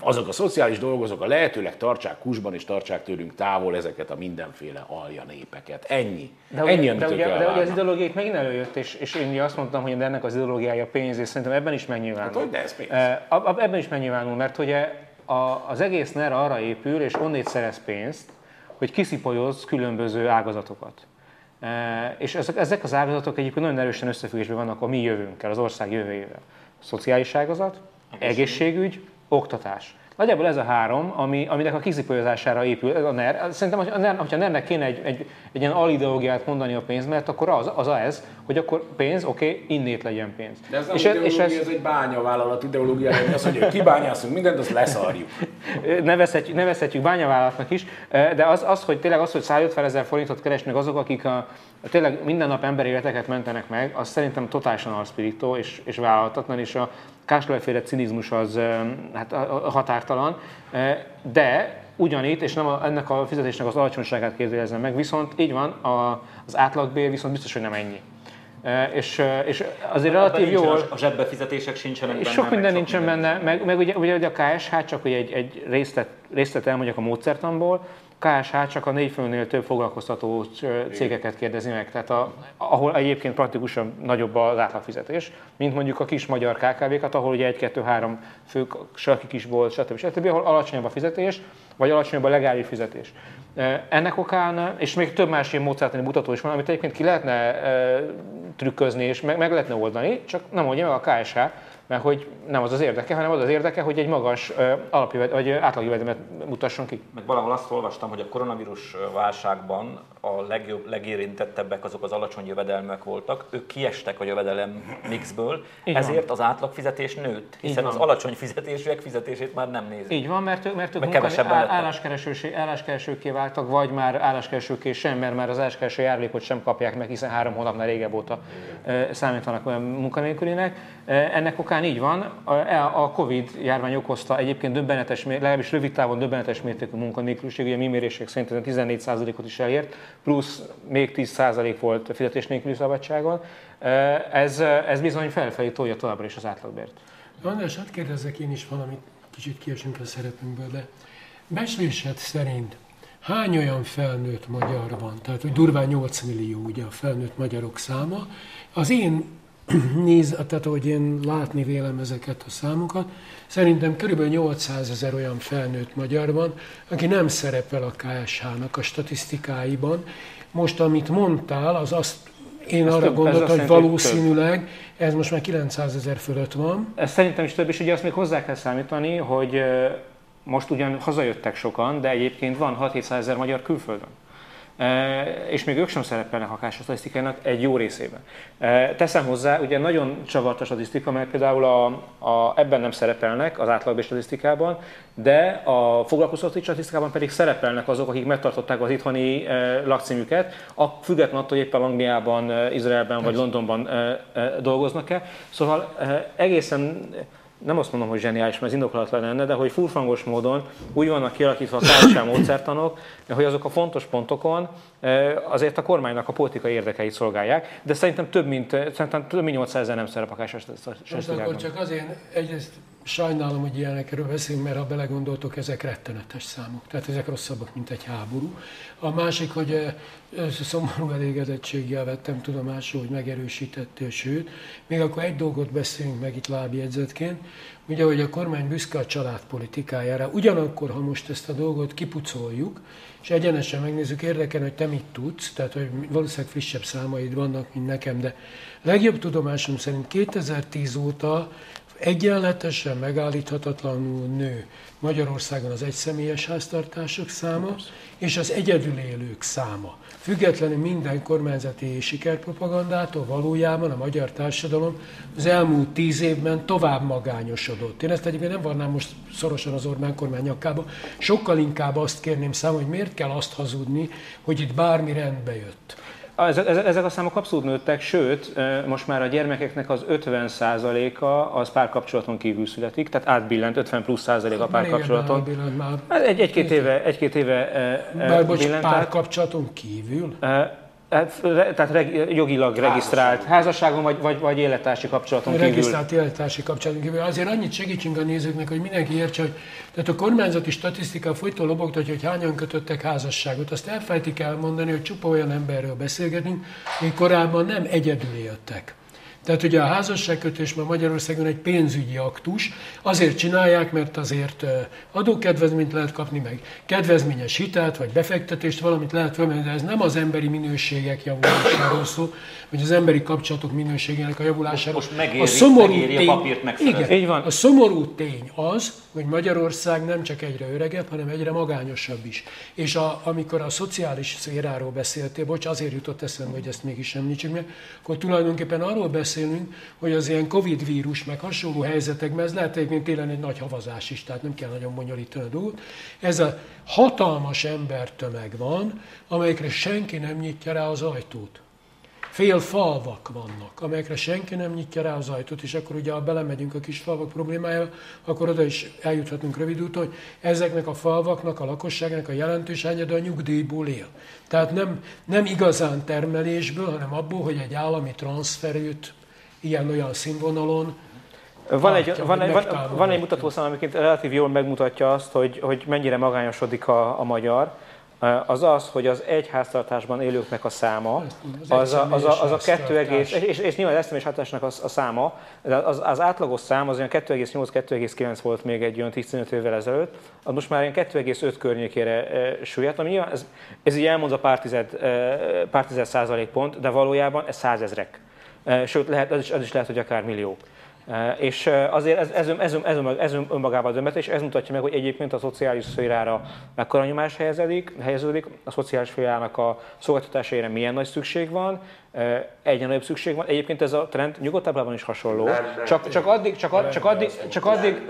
azok a szociális dolgozók a lehetőleg tartsák kusban és tartsák tőlünk távol ezeket a mindenféle alja népeket. Ennyi. De, Ennyi, ugye, de, ugye, de ugye az ideológia itt megint előjött, és, és én ugye azt mondtam, hogy ennek az ideológiája pénz, és szerintem ebben is megnyilvánul. Hát, hogy de ez pénz? E, ebben is megnyilvánul, mert ugye a, az egész NER arra épül, és onnét szerez pénzt, hogy kiszipolyoz különböző ágazatokat. E, és ezek, ezek az ágazatok egyébként nagyon erősen összefüggésben vannak a mi jövőnkkel, az ország jövőjével. Szociális ágazat, egészségügy, oktatás. Nagyjából ez a három, ami, aminek a kiszipolyozására épül, ez a NER. Szerintem, hogy a NER, hogyha NER-nek kéne egy, egy, egy ilyen alideológiát mondani a pénz, mert akkor az, az a ez, hogy akkor pénz, oké, okay, innét legyen pénz. De ez nem és ideológia, és ez, ez egy bányavállalat ideológia, az, hogy kibányászunk mindent, azt leszarjuk. Nevezhetjük, nevezhetjük bányavállalatnak is, de az, az hogy tényleg az, hogy száz ötven ezer forintot keresnek azok, akik a, tényleg minden nap emberi életeket mentenek meg, az szerintem totálisan alszpirító és, és vállalhatatlan, és a Kásler-féle cinizmus az hát, határtalan, de ugyanitt, és nem a, ennek a fizetésnek az alacsonyságát kérdezem meg, viszont így van, a, az átlagbér viszont biztos, hogy nem ennyi. És, és azért relatív jó. A zsebbe fizetések sincsenek benne. Sok minden nincsen minden benne, minden. meg, meg ugye, ugye a ká es há csak ugye egy, egy részlet, részlet elmondjak a módszertanból, ká es há csak a négy főnél több foglalkoztató cégeket kérdezi meg, tehát a, ahol egyébként praktikusan nagyobb az átlagfizetés, mint mondjuk a kis magyar ká ká vékat, ahol ugye egy-kettő-három fő, saki kisbolt, stb. stb., ahol alacsonyabb a fizetés, vagy alacsonyabb a legális fizetés. Ennek okán, és még több más ilyen módszertani mutató is van, amit egyébként ki lehetne e, trükközni és meg, meg lehetne oldani, csak nem mondja meg a ká es há, mert hogy nem az az érdeke, hanem az az érdeke, hogy egy magas alapjövedelmet, vagy átlagjövedelmet mutasson ki. Meg valahol azt olvastam, hogy a koronavírus válságban a legjobb, legérintettebbek azok az alacsony jövedelmek voltak, ők kiestek a jövedelem mixből, így ezért van. Az átlagfizetés nőtt, hiszen az alacsony fizetésűek fizetését már nem nézik. Így van, mert ők, mert ők munkan, álláskeresőké váltak, vagy már álláskeresőké sem, mert már az álláskereső járulékot sem kapják meg, hiszen három hónapnál régebb óta számítanak munkanélkülinek. Ennek okán így van, a Covid járvány okozta egyébként döbbenetes, legalábbis rövid távon döbbenetes mértékű munkanélküliség, ugye a mi mérések szerint tizennégy százalékot is elért, plusz még tíz százalék volt a fizetés nélküli szabadságon. Ez, ez bizony felfelé tolja továbbra is az átlagbért. András, hát kérdezzek én is valamit, kicsit kiesünk a szeretünkből, de becslésed szerint hány olyan felnőtt magyar van? Tehát, hogy durván nyolc millió ugye a felnőtt magyarok száma. Az én néz, tehát ahogy én látni vélem ezeket a számokat, szerintem körülbelül nyolcszázezer olyan felnőtt magyar van, aki nem szerepel a ká es há-nak a statisztikáiban. Most, amit mondtál, az azt én ez arra több, gondoltam, hogy valószínűleg több. Ez most már kilencszázezer fölött van. Ez szerintem is több, és ugye azt még hozzá kell számítani, hogy most ugyan hazajöttek sokan, de egyébként van hat-hétszázezer magyar külföldön. És még ők sem szerepelnek a ká es há statisztikának egy jó részében. Teszem hozzá, ugye nagyon csavart a statisztika, mert például a, a, ebben nem szerepelnek az átlagbér statisztikában, de a foglalkoztatási statisztikában pedig szerepelnek azok, akik megtartották az itthoni lakcímüket, függetlenül attól, hogy éppen Angliában, Izraelben vagy Londonban dolgoznak-e. Szóval egészen... nem azt mondom, hogy zseniális, mert ez indokolatlan lenne, de hogy furfangos módon úgy vannak kialakítva a ká es há módszertanok, hogy azok a fontos pontokon azért a kormánynak a politikai érdekeit szolgálják, de szerintem több mint, szerintem több mint nyolcszázezer nem szerep a ká es há statisztikákban. Akkor csak azért egyrészt sajnálom, hogy ilyenekről beszélünk, mert ha belegondoltok, ezek rettenetes számok, tehát ezek rosszabbak, mint egy háború. A másik, hogy szomorú elégedettséggel vettem tudomásul, hogy megerősítettél, sőt, még akkor egy dolgot beszélünk meg itt lábjegyzetként, ugye, hogy a kormány büszke a családpolitikájára. Ugyanakkor, ha most ezt a dolgot kipucoljuk, és egyenesen megnézzük, érdekel, hogy te mit tudsz, tehát hogy valószínűleg frissebb számaid vannak, mint nekem, de legjobb tudomásom szerint kétezer-tíz óta egyenletesen, megállíthatatlanul nő Magyarországon az egyszemélyes háztartások száma és az egyedül élők száma. Függetlenül minden kormányzati sikerpropagandától valójában a magyar társadalom az elmúlt tíz évben tovább magányosodott. Én ezt egyébként nem várnám most szorosan az Orbán kormány nyakába, sokkal inkább azt kérném számon, hogy miért kell azt hazudni, hogy itt bármi rendbe jött. Ezek a számok abszolút nőttek, sőt, most már a gyermekeknek az ötven százaléka az párkapcsolaton kívül születik, tehát átbillent, ötven plusz százalék a párkapcsolaton. Egy-két éve, egy-két éve bár bocs, billent. Párkapcsolaton kívül? Hát, tehát reg, jogilag regisztrált házasságon vagy, vagy, vagy élettársi kapcsolaton kívül. Regisztrált élettársi kapcsolaton kívül. Azért annyit segítsünk a nézőknek, hogy mindenki értse, hogy tehát a kormányzati statisztika folyton lobogtatja, hogy hányan kötöttek házasságot. Azt elfelejtik elmondani, hogy csupa olyan emberről beszélgetünk, akik korábban nem egyedül éltek. Tehát ugye a házasságkötés ma Magyarországon egy pénzügyi aktus, azért csinálják, mert azért adókedvezményt lehet kapni, meg kedvezményes hitelt, vagy befektetést, valamit lehet venni, de ez nem az emberi minőségek javulásáról szól, vagy az emberi kapcsolatok minőségének a javulásáról. Most, most megéri, a szomorú megéri tény, a papírt megszerezni. Igen, a szomorú tény az, hogy Magyarország nem csak egyre öregebb, hanem egyre magányosabb is. És a, amikor a szociális szféráról beszéltél, bocs, azért jutott eszembe, hogy ezt mégis említsük meg, akkor tulajdonképpen arról beszélünk, hogy az ilyen Covid vírus, meg hasonló helyzetekben, ez lehet egyébként télen egy nagy havazás is, tehát nem kell nagyon bonyolítani a dolgot. Ez a hatalmas embertömeg van, amelyekre senki nem nyitja rá az ajtót. Fél falvak vannak, amelyekre senki nem nyitja rá az ajtót, és akkor ugye, ha belemegyünk a kis falvak problémájába, akkor oda is eljuthatunk rövid úton, hogy ezeknek a falvaknak, a lakosságnak a jelentős hányada a nyugdíjból él. Tehát nem, nem igazán termelésből, hanem abból, hogy egy állami transfer jut ilyen-olyan színvonalon. Van egy, van, egy, van, van egy mutatószám, amiként relatív jól megmutatja azt, hogy, hogy mennyire magányosodik a, a magyar. Az az, hogy az egy háztartásban élőknek a száma, az a, az a, az a kettő egész, és, és nyilván az személyes háztartásnak a, a száma, de az, az átlagos szám az olyan kettő egész nyolc - kettő egész kilenc volt még egy olyan tíz-tizenöt évvel ezelőtt, az most már ilyen kettő egész öt környékére süllyedt, ami nyilván ez, ez így elmond a pár tized, pár tized százalékpont, de valójában ez százezrek, sőt lehet, az, is, az is lehet, hogy akár millió. És azért ez, ez, ez, ez, ez önmagában döntő, és ez mutatja meg, hogy egyébként a szociális szférára mekkora nyomás helyeződik, helyeződik, a szociális szférának a szolgáltatásaira milyen nagy szükség van, egyre nagyobb szükség van. Egyébként ez a trend nyugodtáblában is hasonló, csak, csak addig, csak addig, csak addig, csak addig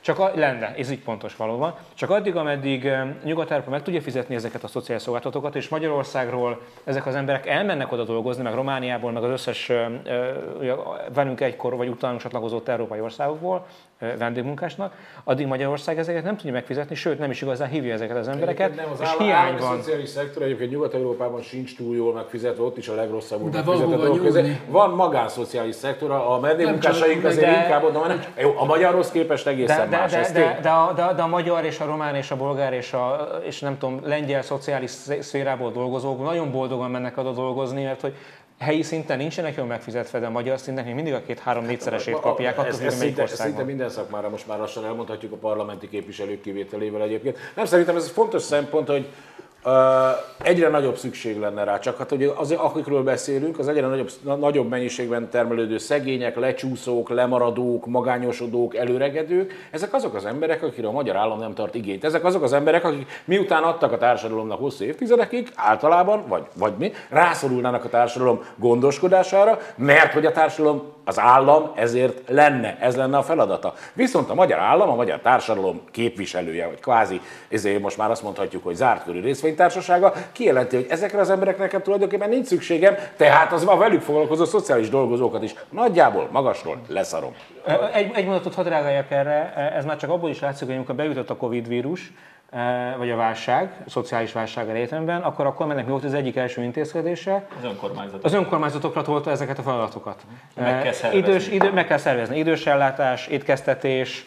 Csak a, lenne, ez így pontos valóban, csak addig, ameddig Nyugat-Európa meg tudja fizetni ezeket a szociális szolgáltatókat, és Magyarországról ezek az emberek elmennek oda dolgozni, meg Romániából, meg az összes velünk egykor vagy utánunk csatlakozott európai országokból vendégmunkásnak, addig Magyarország ezeket nem tudja megfizetni, sőt nem is igazán hívja ezeket az embereket, nem, az és állam, hiány állam, van. A szociális szektor egyébként Nyugat-Európában sincs túl jól megfizetve, ott is a legrosszabbul megfizetve. Van magánszociális szektora, a vendégmunkásaink azért de, inkább oda mennek. Jó, a magyarhoz képest egészen de, de, más. De, de, de, a, de, de a magyar és a román és a bolgár és a és nem tudom, lengyel szociális szférából dolgozók nagyon boldogan mennek oda dolgozni, mert hogy helyi szinten nincsenek jól megfizetve, de a magyar szinten még mindig a két-három-négyszeresét kapják, attól függ, melyik országban. Szinte minden szakmára most már lassan elmondhatjuk a parlamenti képviselők kivételével egyébként. Nem, szerintem ez fontos szempont, hogy uh, egyre nagyobb szükség lenne rá, csak hát, hogy az, akikről beszélünk, az egyre nagyobb, nagyobb mennyiségben termelődő szegények, lecsúszók, lemaradók, magányosodók, előregedők, ezek azok az emberek, akikre a magyar állam nem tart igényt. Ezek azok az emberek, akik miután adtak a társadalomnak hosszú évtizedekig, általában, vagy, vagy mi, rászorulnának a társadalom gondoskodására, mert hogy a társadalom, az állam ezért lenne, ez lenne a feladata. Viszont a magyar állam, a magyar társadalom képviselője, vagy kvázi, ezért most már azt mondhatjuk, hogy zárt körű részvénytársasága, kijelenti, hogy ezekre az embereknek nekem tulajdonképpen nincs szükségem, tehát az a velük foglalkozó szociális dolgozókat is nagyjából magasról leszarom. Egy, egy mondatot hadd reagáljak erre, ez már csak abból is látszik, hogy amikor beütött a Covid vírus, vagy a válság, a szociális válság elétemben, akkor a kormánynak mi volt az egyik első intézkedése? Az önkormányzatok. Az önkormányzatokra tolta ezeket a feladatokat. Meg kell szervezni. Idős, idő, meg kell szervezni. Idősellátás, étkeztetés,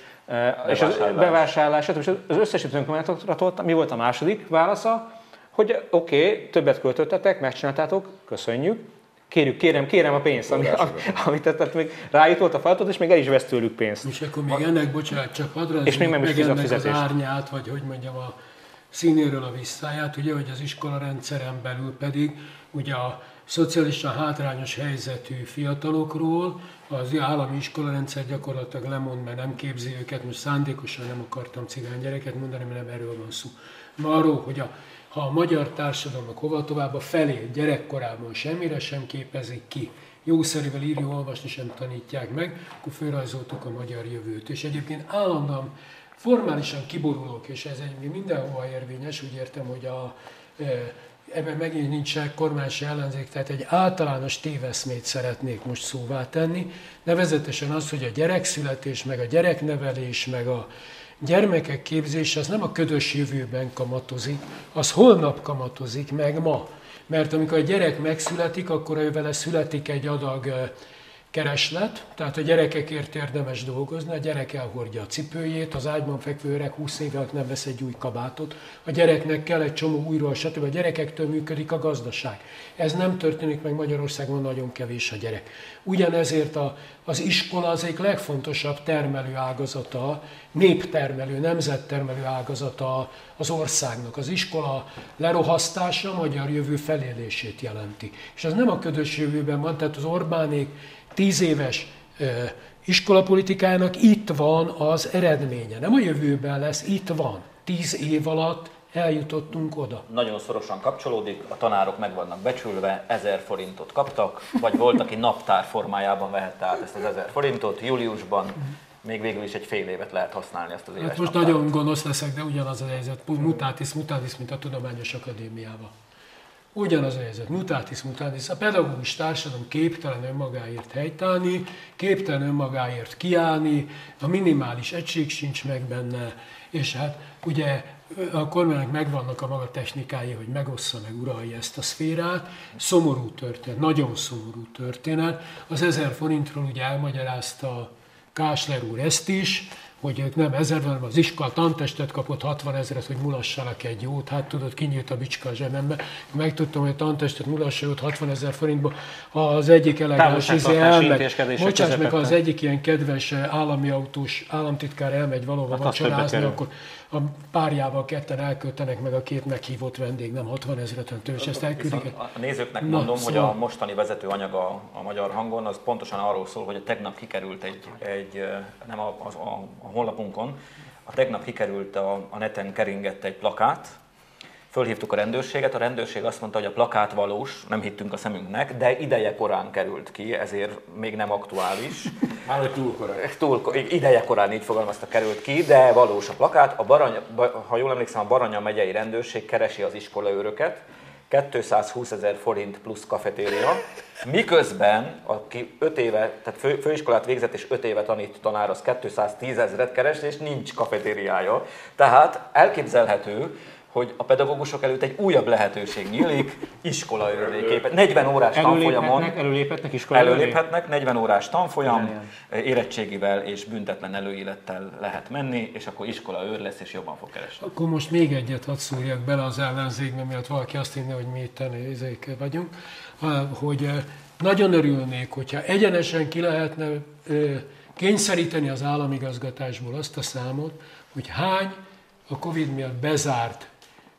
bevásárlás. És az bevásárlás, stb. Az összes önkormányzatokra tolta. Mi volt a második válasza? Hogy oké, okay, többet költöttetek, megcsináltátok, köszönjük. Kérjük, kérem, kérem a pénzt, amit, amit tehát még rájutott a feladatot, és még el is vesz tőlük pénzt. És akkor még ennek, bocsánat, csak hadd és még nem is meg ennek az árnyát, vagy hogy mondjam, a színéről a visszáját, ugye, hogy az iskola rendszeren belül pedig ugye a szocialista hátrányos helyzetű fiatalokról az állami iskolarendszer gyakorlatilag lemond, mert nem képzi őket, most szándékosan nem akartam cigány gyereket mondani, mert nem erről van szó. Ma arról, hogy a ha a magyar társadalmak hova tovább, a felé gyerekkorában semmire sem képezik ki, jószerével írni, olvasni sem tanítják meg, akkor felrajzoltuk a magyar jövőt. És egyébként állandóan formálisan kiborulók, és ez egy mindenhova érvényes, úgy értem, hogy a, ebben megint nincs se kormány, se ellenzék, tehát egy általános téveszmét szeretnék most szóvá tenni, nevezetesen az, hogy a gyerekszületés, meg a gyereknevelés, meg a gyermekek képzése az nem a ködös jövőben kamatozik, az holnap kamatozik, meg ma. Mert amikor a gyerek megszületik, akkor ő vele születik egy adag kereslet, tehát a gyerekekért érdemes dolgozni, a gyerek elhordja a cipőjét, az ágyban fekvő öreg húsz évek nem vesz egy új kabátot, a gyereknek kell egy csomó újról, stb. A gyerekektől működik a gazdaság. Ez nem történik meg Magyarországon, nagyon kevés a gyerek. Ugyanezért a, az iskola az egyik legfontosabb termelő ágazata, néptermelő, nemzettermelő ágazata az országnak. Az iskola lerohasztása a magyar jövő felélését jelenti. És ez nem a ködös jövőben van, tehát az Orbánék tíz éves iskolapolitikának itt van az eredménye. Nem a jövőben lesz, itt van. Tíz év alatt eljutottunk oda. Nagyon szorosan kapcsolódik, a tanárok meg vannak becsülve, ezer forintot kaptak, vagy volt, aki naptár formájában vehette át ezt az ezer forintot, júliusban még végül is egy fél évet lehet használni ezt az éves hát most naptárat. Nagyon gonosz leszek, de ugyanaz a helyzet, mutatis mutandis, mint a Tudományos Akadémiában. Ugyanaz a helyzet, mutatis mutandis, a pedagógus társadalom képtelen önmagáért helytállni, képtelen önmagáért kiállni, a minimális egység sincs meg benne, és hát ugye a kormánynak megvannak a maga technikái, hogy megossza meg uralja ezt a szférát. Szomorú történet, nagyon szomorú történet. Az ezer forintról ugye elmagyarázta Kásler úr ezt is, hogy ők nem ezer, hanem az iskola tantestet kapott hatvan ezeret, hogy mulassanak egy jót. Hát tudod, kinyílt a bicska a zsebembe. Megtudtam, hogy a tantestet mulassa jót hatvan ezer forintba. Az egyik elegáns izé elmegy. Bocsáss meg, ha az egyik ilyen kedves állami autós államtitkár elmegy valahova hát vacsorázni, akkor a párjával ketten elköltenek meg a két meghívott vendég, nem hatvan ezeret, hanem tőle, ezt elküldik. A nézőknek na, mondom, szóval, hogy a mostani vezető anyaga a Magyar Hangon, az pontosan arról szól, hogy a tegnap kikerült egy, egy nem a, a, a a honlapunkon, a tegnap kikerült, a, a neten keringett egy plakát, fölhívtuk a rendőrséget, a rendőrség azt mondta, hogy a plakát valós, nem hittünk a szemünknek, de ideje korán került ki, ezért még nem aktuális. Már hogy túl korán. Túl, ideje korán, így fogalmazta, került ki, de valós a plakát. A Baranya, ha jól emlékszem, a Baranya megyei rendőrség keresi az iskolaőröket, kétszázhúszezer forint plusz kafetéria, miközben aki öt éve, tehát fő, főiskolát végzett és öt éve tanít tanár, az kétszáztízezret keres, és nincs kafetériája. Tehát elképzelhető, hogy a pedagógusok előtt egy újabb lehetőség nyílik, iskola öröléképpen. negyven órás tanfolyamon előléphetnek, iskola előléphetnek, negyven órás tanfolyam, érettségivel és büntetlen előélettel lehet menni, és akkor iskola őr lesz, és jobban fog keresni. Akkor most még egyet hadd szúrjak bele az ellenzékbe, miatt valaki azt hinné, hogy mi itt ezek vagyunk, hogy nagyon örülnék, hogyha egyenesen ki lehetne kényszeríteni az államigazgatásból azt a számot, hogy hány a Covid miatt bezárt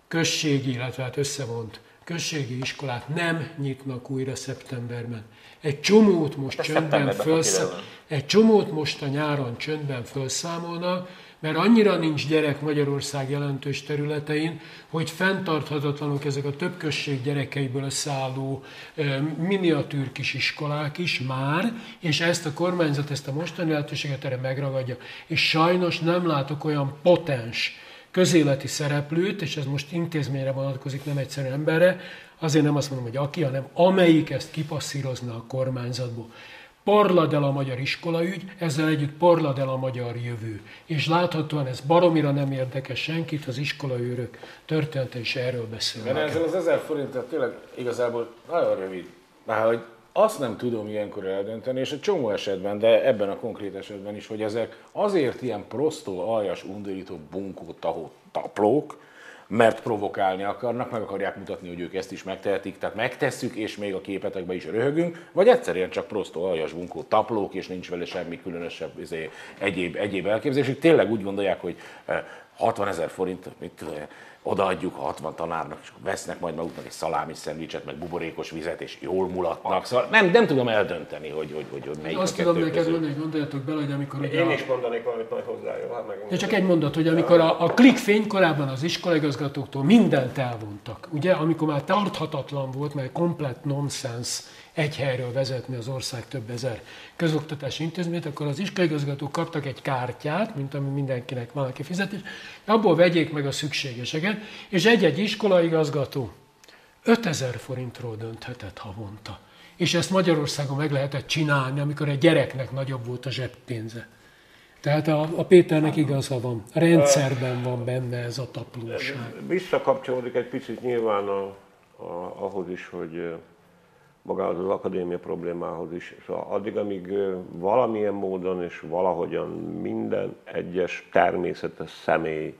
községi, illetve hát összevont községi iskolát nem nyitnak újra szeptemberben. Egy csomót most csöndben felszám... Egy csomót most a nyáron csöndben felszámolnak, mert annyira nincs gyerek Magyarország jelentős területein, hogy fenntarthatatlanok ezek a több község gyerekeiből összeálló miniatűr kis iskolák is már, és ezt a kormányzat, ezt a mostani lehetőséget erre megragadja. És sajnos nem látok olyan potens közéleti szereplőt, és ez most intézményre vonatkozik, nem egyszerű emberre, azért nem azt mondom, hogy aki, hanem amelyik ezt kipasszírozna a kormányzatból. Porlad el a magyar iskolaügy, ezzel együtt porlad el a magyar jövő. És láthatóan ez baromira nem érdekes senkit, az iskolaőrök története is erről beszélnek. Mert ezzel az ezer forinttal tényleg igazából nagyon rövid. Már hogy azt nem tudom ilyenkor eldönteni, és egy csomó esetben, de ebben a konkrét esetben is, hogy ezek azért ilyen prostol, aljas, undorító, bunkó, tahó taplók, mert provokálni akarnak, meg akarják mutatni, hogy ők ezt is megtehetik, tehát megtesszük, és még a képetekbe is röhögünk, vagy egyszerűen csak prostó, aljas, bunkó taplók, és nincs vele semmi különösebb izé, egyéb, egyéb elképzelésük. Tényleg úgy gondolják, hogy hatvan ezer forint, mit tudom, odaadjuk a hatvan tanárnak, és vesznek majd maguknak egy szalámi szendvicset, meg buborékos vizet, és jól mulatnak. Szóval nem, nem tudom eldönteni, hogy, hogy, hogy, hogy melyik azt a kettő tudom neked mondani, hogy gondoljatok bele, hogy amikor... Én a... is mondanék valamit majd hozzájön. Hát de csak egy mondat, hogy amikor a, a klik fénykorában az iskolaigazgatóktól mindent elvontak, ugye, amikor már tarthatatlan volt, mert komplett nonsense egy helyről vezetni az ország több ezer közoktatási intézményt, akkor az iskolaigazgatók kaptak egy kártyát, mint ami mindenkinek van, aki fizetés, abból vegyék meg a szükségeseket, és egy-egy iskolaigazgató ötezer forintról dönthetett havonta. És ezt Magyarországon meg lehetett csinálni, amikor egy gyereknek nagyobb volt a zseppénze. Tehát a, a Péternek igaza van, a rendszerben van benne ez a taplóság. Visszakapcsolódik egy picit nyilván a, a, ahhoz is, hogy magához az akadémia problémához is. Szóval addig, amíg valamilyen módon és valahogyan minden egyes természetes személy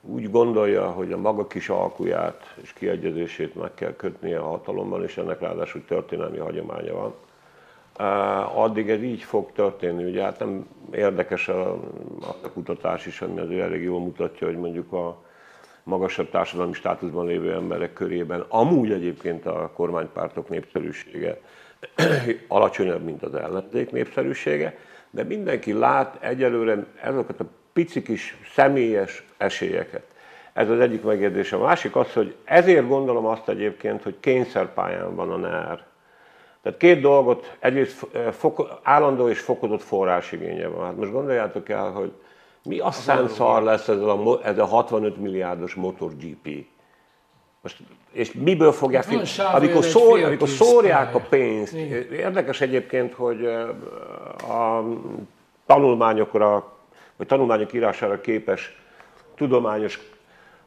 úgy gondolja, hogy a maga kis alkuját és kiegyezését meg kell kötnie a hatalommal, és ennek ráadásul történelmi hagyománya van, addig ez így fog történni. Ugye hát nem érdekes a, a kutatás is, ami azért elég jól mutatja, hogy mondjuk a magasabb társadalmi státuszban lévő emberek körében amúgy egyébként a kormánypártok népszerűsége alacsonyabb, mint az ellenzék népszerűsége, de mindenki lát egyelőre ezeket a pici kis személyes esélyeket. Ez az egyik megjegyzés. A másik az, hogy ezért gondolom azt egyébként, hogy kényszerpályán van a NER. Tehát két dolgot, egyrészt fok, állandó és fokozott forrásigénye van. Hát most gondoljátok el, hogy mi a szánszar lesz ez a, ez a hatvanöt milliárdos MotorGP. Most, és miből fogják, amikor, szól, amikor szórják a pénzt. Érdekes egyébként, hogy a tanulmányokra, vagy tanulmányok írására képes tudományos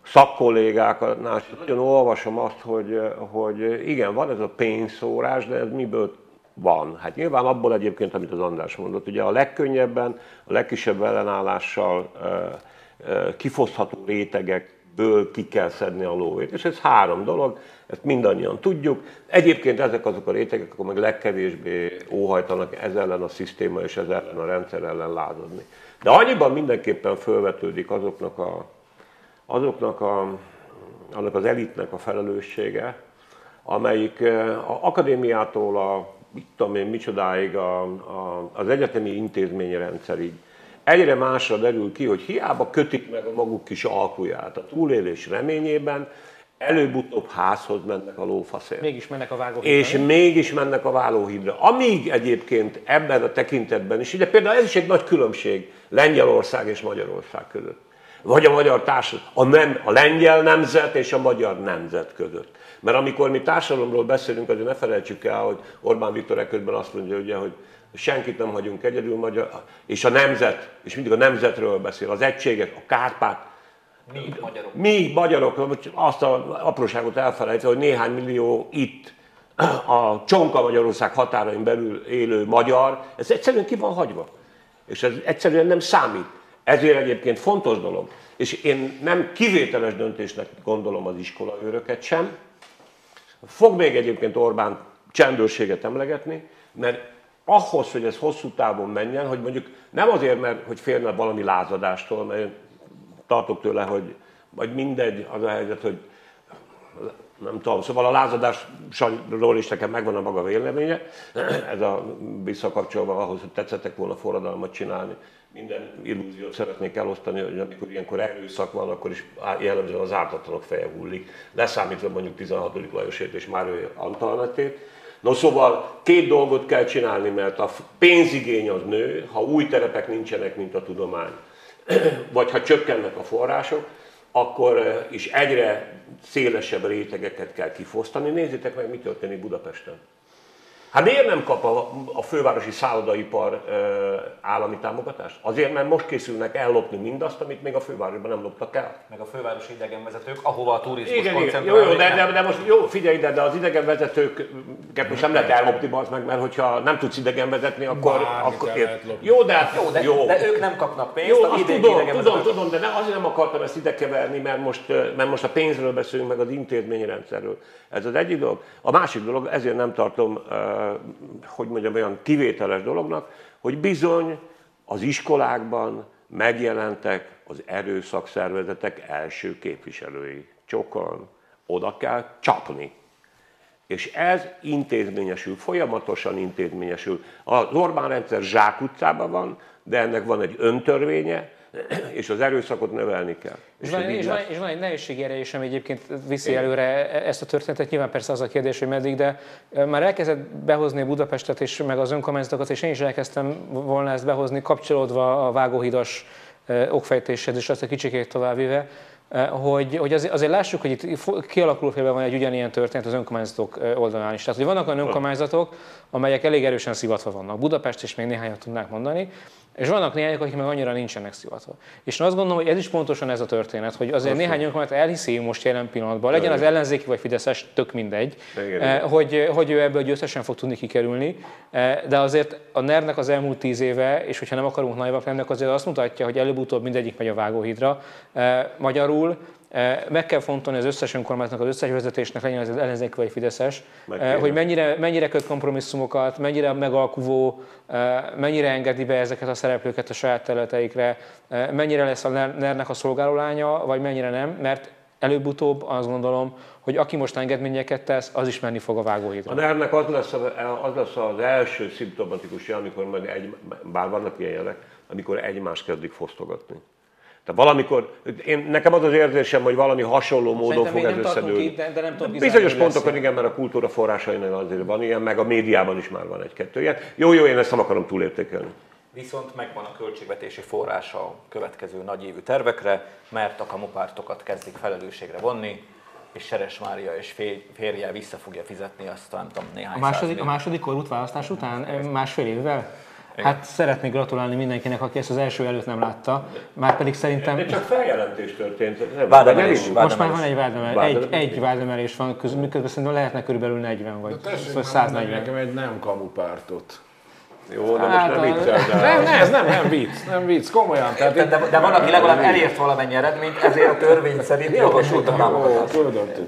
szakkollégáknál nagyon olvasom azt, hogy, hogy igen, van ez a pénzszórás, de ez miből van? Hát nyilván abból egyébként, amit az András mondott, ugye a legkönnyebben, a legkisebb ellenállással kifosztható rétegekből ki kell szedni a lóvét. És ez három dolog, ezt mindannyian tudjuk. Egyébként ezek azok a rétegek, akkor meg legkevésbé óhajtanak ez ellen a szisztéma és ez ellen a rendszer ellen lázadni. De annyiban mindenképpen felvetődik azoknak a azoknak a, annak az elitnek a felelőssége, amelyik a akadémiától a, mit tudom én, micsodáig a, a, az egyetemi intézményrendszerig egyre másra derül ki, hogy hiába kötik meg a maguk kis alkuját a túlélés reményében, előbb-utóbb házhoz mennek a lófaszért. Mégis mennek a vágóhídra. És mégis mennek a vágóhídra. Amíg egyébként ebben a tekintetben is, ugye például ez is egy nagy különbség Lengyelország és Magyarország között. Vagy a magyar társadalom, a, nem, a lengyel nemzet és a magyar nemzet között. Mert amikor mi társadalomról beszélünk, azért ne felejtsük el, hogy Orbán Viktor eközben azt mondja, ugye, hogy senkit nem hagyunk egyedül, magyar, és a nemzet, és mindig a nemzetről beszél, az egységes, a Kárpát. Mi magyarok. Mi magyarok, azt az apróságot elfelejtve, hogy néhány millió itt, a csonka Magyarország határain belül élő magyar, ez egyszerűen ki van hagyva. És ez egyszerűen nem számít. Ezért egyébként fontos dolog, és én nem kivételes döntésnek gondolom az iskolaőröket sem. Fog még egyébként Orbán csendőrséget emlegetni, mert ahhoz, hogy ez hosszú távon menjen, hogy mondjuk nem azért, mert hogy félne valami lázadástól, mert én tartok tőle, hogy vagy mindegy az a helyzet, hogy nem tudom, szóval a lázadásról is nekem megvan a maga véleménye, ez a visszakapcsolva ahhoz, hogy tetszettek volna forradalmat csinálni. Minden illúziót szeretnék elosztani, hogy amikor ilyenkor erőszak van, akkor is jellemzően az ártatlanok feje hullik. Leszámítva mondjuk tizenhatodik Lajosét és Mária Antalnettét. No szóval két dolgot kell csinálni, mert a pénzigény az nő, ha új terepek nincsenek, mint a tudomány, vagy ha csökkennek a források, akkor is egyre szélesebb rétegeket kell kifosztani. Nézzétek meg, mi történik Budapesten. Hát miért nem kap a, a fővárosi szállodaipar ö, állami támogatást? Azért, mert most készülnek ellopni mindazt, amit még a fővárosban nem loptak el. Meg a fővárosi idegenvezetők, ahova a turizmus koncentrálni. Jó, jó, de, de, de most jó, figyelj ide, de az idegenvezetőket most nem lehet ellopni, bazd meg, mert hogyha nem tudsz idegenvezetni, akkor... akkor jó, de, jó, de, jó. de ők nem kapnak pénzt. Jó, azt tudom, tudom, tudom, de ne, azért nem akartam ezt idekeverni, mert most, mert most a pénzről beszélünk, meg az intézményrendszerről. Ez az egyik dolog. A másik dolog, ezért nem tartom... hogy mondjam, olyan kivételes dolognak, hogy bizony az iskolákban megjelentek az erőszakszervezetek első képviselői. Csokon, oda kell csapni. És ez intézményesül, folyamatosan intézményesül. Az Orbán rendszer zsákutcában van, de ennek van egy öntörvénye, és az erőszakot növelni kell. És, és, van, és, van, és van egy nehézségi ereje, ami egyébként viszi Én. előre ezt a történetet. Nyilván persze az a kérdés, hogy meddig, de már elkezdett behozni Budapestet és meg az önkormányzatokat, és én is elkezdtem volna ezt behozni, kapcsolódva a vágóhidas okfejtéshez, és azt a kicsikét továbbvéve, hogy, hogy azért, azért lássuk, hogy itt kialakuló félben van egy ugyanilyen történet az önkormányzatok oldalán is. Tehát, hogy vannak olyan önkormányzatok, amelyek elég erősen szivatva vannak. Budapest is még néhányat tudnánk mondani. És vannak néhányok, akik meg annyira nincsenek szivatva. És én azt gondolom, hogy ez is pontosan ez a történet, hogy azért Aztán. néhány önkormányzat elhiszi most jelen pillanatban, legyen az ellenzéki vagy fideszes, tök mindegy, igen, hogy, hogy ő ebből győztesen fog tudni kikerülni, de azért a nernek az elmúlt tíz éve, és hogyha nem akarunk naivak lenni, azért azt mutatja, hogy előbb-utóbb mindegyik megy a vágóhídra. Magyarul meg kell fontolni az összes önkormányzatnak, az összes vezetésnek, legyen az ellenzéki vagy fideszes, Megkérem. hogy mennyire, mennyire köt kompromisszumokat, mennyire megalkuvó, mennyire engedi be ezeket a szereplőket a saját területeikre, mennyire lesz a nernek a szolgálólánya, vagy mennyire nem, mert előbb-utóbb azt gondolom, hogy aki most engedményeket tesz, az is menni fog a vágóhídra. A nernek az lesz, az lesz az első szimptomatikus, amikor meg egy, bár vannak ilyenek, amikor egymást kezdik fosztogatni. Tehát valamikor, én, nekem az az érzésem, hogy valami hasonló módon fog ez összedőlni. Bizonyos pontokon igen, mert a kultúra forrásainál azért van ilyen, meg a médiában is már van egy-kettő ilyen. Jó, jó, én ezt nem akarom túlértékelni. Viszont megvan a költségvetési forrása a következő nagyévű tervekre, mert a kamupártokat kezdik felelősségre vonni, és Seres Mária és férje vissza fogja fizetni azt, nem tudom, néhány százalék. A második korút választás után? Másfél évvel? Igen. Hát szeretnék gratulálni mindenkinek, aki ezt az első előtt nem látta, már pedig szerintem... De csak feljelentés történt. Nem, vádemelés, nem, vádemelés. Most már van egy vádemelés, vádemelés. Egy, egy vádemelés van, közül, miközben szerintem lehetne körülbelül negyven vagy száznegyven. Nekem egy nem kamupártot. Jó, de hát, most nem vicc. Nem, ne, ez nem, nem vicc, nem vicc, komolyan. Tehát de, de, de van, aki legalább elért valamennyi eredményt, ezért a törvény szerint jogosult a támogatás.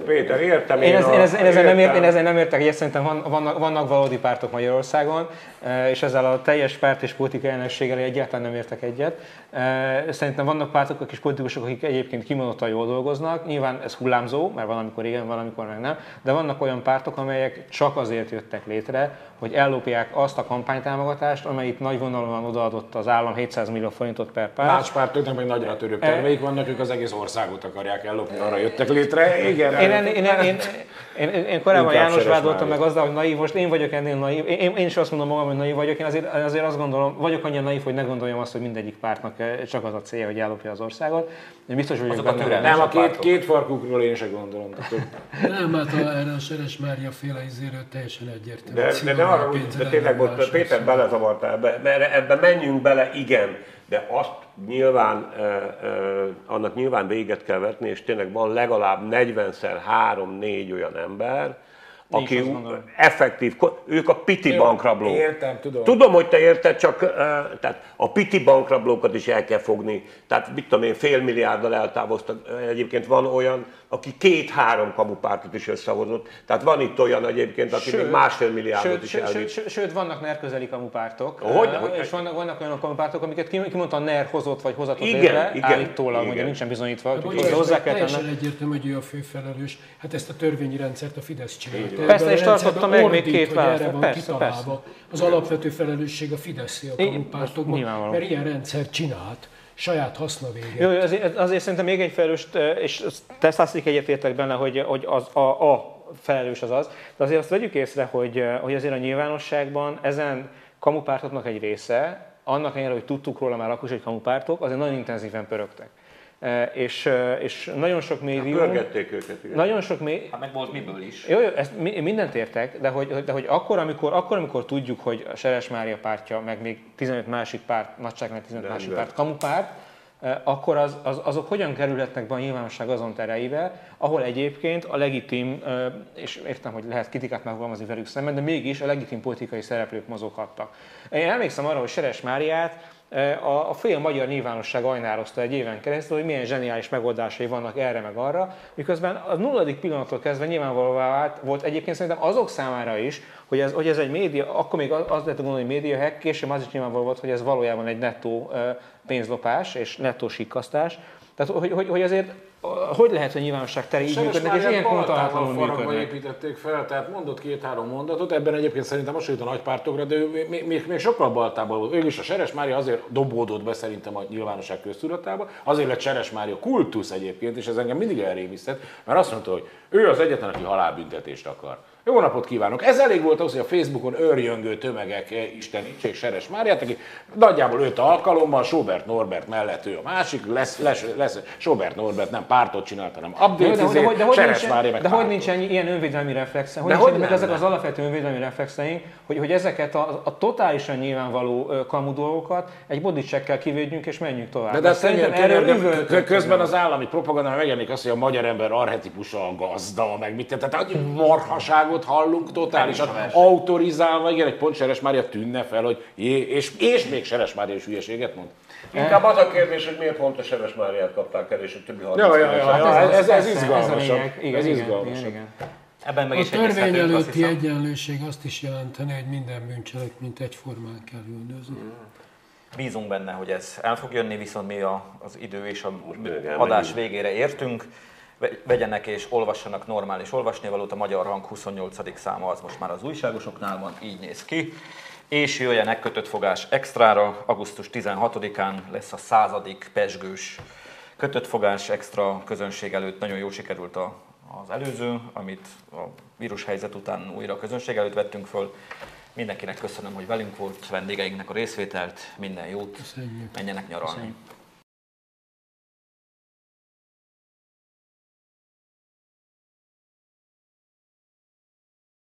Péter, értem én, én, a, én, ez, én, értem. Nem ért, én ezzel nem értek, hogy szerintem vannak, vannak valódi pártok Magyarországon, és ezzel a teljes párt és politikai ellenséggel egyáltalán nem értek egyet. Szerintem vannak pártok és politikusok, akik egyébként kimondottan jól dolgoznak, nyilván ez hullámzó, mert van, amikor igen, van, amikor meg nem, de vannak olyan pártok, amelyek csak azért jöttek létre, hogy ellopják azt a kampánytámogatást, amelyet nagy vonalon odaadott az állam hétszáz millió forintot per párt. Más pártoknak meg nagyra törőbb terveik vannak, ők az egész országot akarják ellopni, arra jöttek létre. Igen. Én, én, én, én, én korábban János vádoltam meg azzal, hogy naív, most én vagyok ennél naív, én, én is azt mondom magam, hogy naív vagyok, én azért, azért azt gondolom, vagyok annyira naív, hogy ne gondoljam azt, hogy mindegyik pártnak csak az a célja, hogy ellopja az országot. Én biztos vagyok benne, hogy nem a két, két farkukról én sem gondolom. Nem, hát erre a Seres Mária féle izéről teljesen egyértelmű. Arra, de tényleg volt, Péter belezavartál, mert ebben menjünk bele, igen, de azt nyilván, annak nyilván véget kell vetni, és tényleg van legalább negyvenszer három-négy olyan ember, aki effektív, ők a piti bankrablók. Értem, tudom. Tudom, hogy te érted, csak tehát a piti bankrablókat is el kell fogni. Tehát mit tudom én, fél milliárddal eltávoztak. Egyébként van olyan, aki két-három kamupártot is összehozott. Tehát van itt olyan egyébként, aki sőt, még másfél milliárdot sőt, is elvitt. Sőt, sőt, sőt, vannak NER közeli kamupártok. Hogy, uh, hogy, és vannak, vannak olyan kamupártok, amiket kimondta NER hozott vagy hozatott létre, állítólag, ugye nincsen bizonyítva. Teljesen egyértelmű, hogy ő a főfelelős. Hát ezt a törvényi rendszert a Fidesz csinálja. Persze, és tartotta meg még két választást. Az alapvető felelősség a Fidesz-i a kamupártokban, mert ilyen rendszer csinált saját haszna végén. Jó, azért, azért szerintem még egy felelős, és te szászik egyetértek benne, hogy, hogy az a, a felelős az az, de azért azt vegyük észre, hogy, hogy azért a nyilvánosságban ezen kamupártoknak egy része, annak ellenére, hogy tudtuk róla már akkor, hogy kamupártok, azért nagyon intenzíven pörögtek. És, és nagyon sok médium... Pörgették őket. Igen. Nagyon sok médium... Hát meg volt miből is. Jó, jó, ezt mindent értek, de hogy, de hogy akkor, amikor, akkor, amikor tudjuk, hogy a Seres Mária pártja, meg még tizenöt másik párt, nagyságnál tizenöt de másik párt, kamupárt, akkor az, az, azok hogyan kerülhetnek be a nyilvánosság azon tereibe, ahol egyébként a legitim, és értem, hogy lehet kritikát megfogalmazni velük szemben, de mégis a legitim politikai szereplők mozoghattak. Én emlékszem arra, hogy Seres Máriát a fél magyar nyilvánosság ajnározta egy éven keresztül, hogy milyen zseniális megoldásai vannak erre meg arra, miközben a nulladik pillanattól kezdve nyilvánvalóvá vált, volt egyébként szerintem azok számára is, hogy ez, hogy ez egy média, akkor még azt lehet gondolni, hogy média hack, később az is nyilvánvaló volt, hogy ez valójában egy nettó pénzlopás és nettó sikkasztás. Tehát, hogy, hogy, hogy azért, hogy lehet, hogy nyilvánosság tere így működnek, és ilyen kontalatlanul működnek. Építették fel, tehát mondott két-három mondatot, ebben egyébként szerintem hasonlít a nagypártokra, de ő még, még, még sokkal baltában volt. Ő is a Seres Mária azért dobódott be szerintem a nyilvánosság köztudatába, azért lett Seres Mária kultusz egyébként, és ez engem mindig elrémisztett, mert azt mondta, hogy ő az egyetlen, aki halálbüntetést akar. Jó napot kívánok! Ez elég volt ahhoz, hogy a Facebookon őrjöngő tömegek istenítsék Seres Máriát, aki nagyjából öt alkalommal Schubert Norbert mellett ő a másik, lesz, lesz, lesz Schubert Norbert nem pártot csinált, hanem update-izét, Seres Mária meg. De hogy nincsen ilyen önvédelmi reflexe? Hogy nincsen meg ezek az alapvető önvédelmi reflexeink, hogy, hogy ezeket a, a totálisan nyilvánvaló kamu dolgokat egy bodycheckkel kivédjünk és menjünk tovább. De, de, de szerintem erről közben az állami propaganda megjelenik azt, hogy a magyar ember archetipusa a gazda, meg mit, tehát annyi marhaságot hallunk totálisan, autorizálva, igen, egy pont Seres Mária tűnne fel, hogy és, és még Seres Mária is hülyeséget mond. Inkább az a kérdés, hogy miért pont a Seres Máriát kapták el, és a többi harminc kérdés. Ez izgalmasabb. Ez izgalmasabb. A törvény előtti egyenlőség azt is jelenteni, hogy minden bűncselekményt egyformán kell üldözni. Bízunk benne, hogy ez el fog jönni, viszont mi az idő és a adás végére értünk. Vegyenek és olvassanak normális olvasnivalót, a Magyar Hang huszonnyolcadik száma az most már az újságosoknál van, így néz ki. És jöjjenek kötött fogás extrára, augusztus tizenhatodikán lesz a századik pezsgős kötött fogás extra közönség előtt. Nagyon jól sikerült a, az előző, amit a vírushelyzet után újra a közönség előtt vettünk föl. Mindenkinek köszönöm, hogy velünk volt, vendégeinknek a részvételt, minden jót, menjenek nyaralni.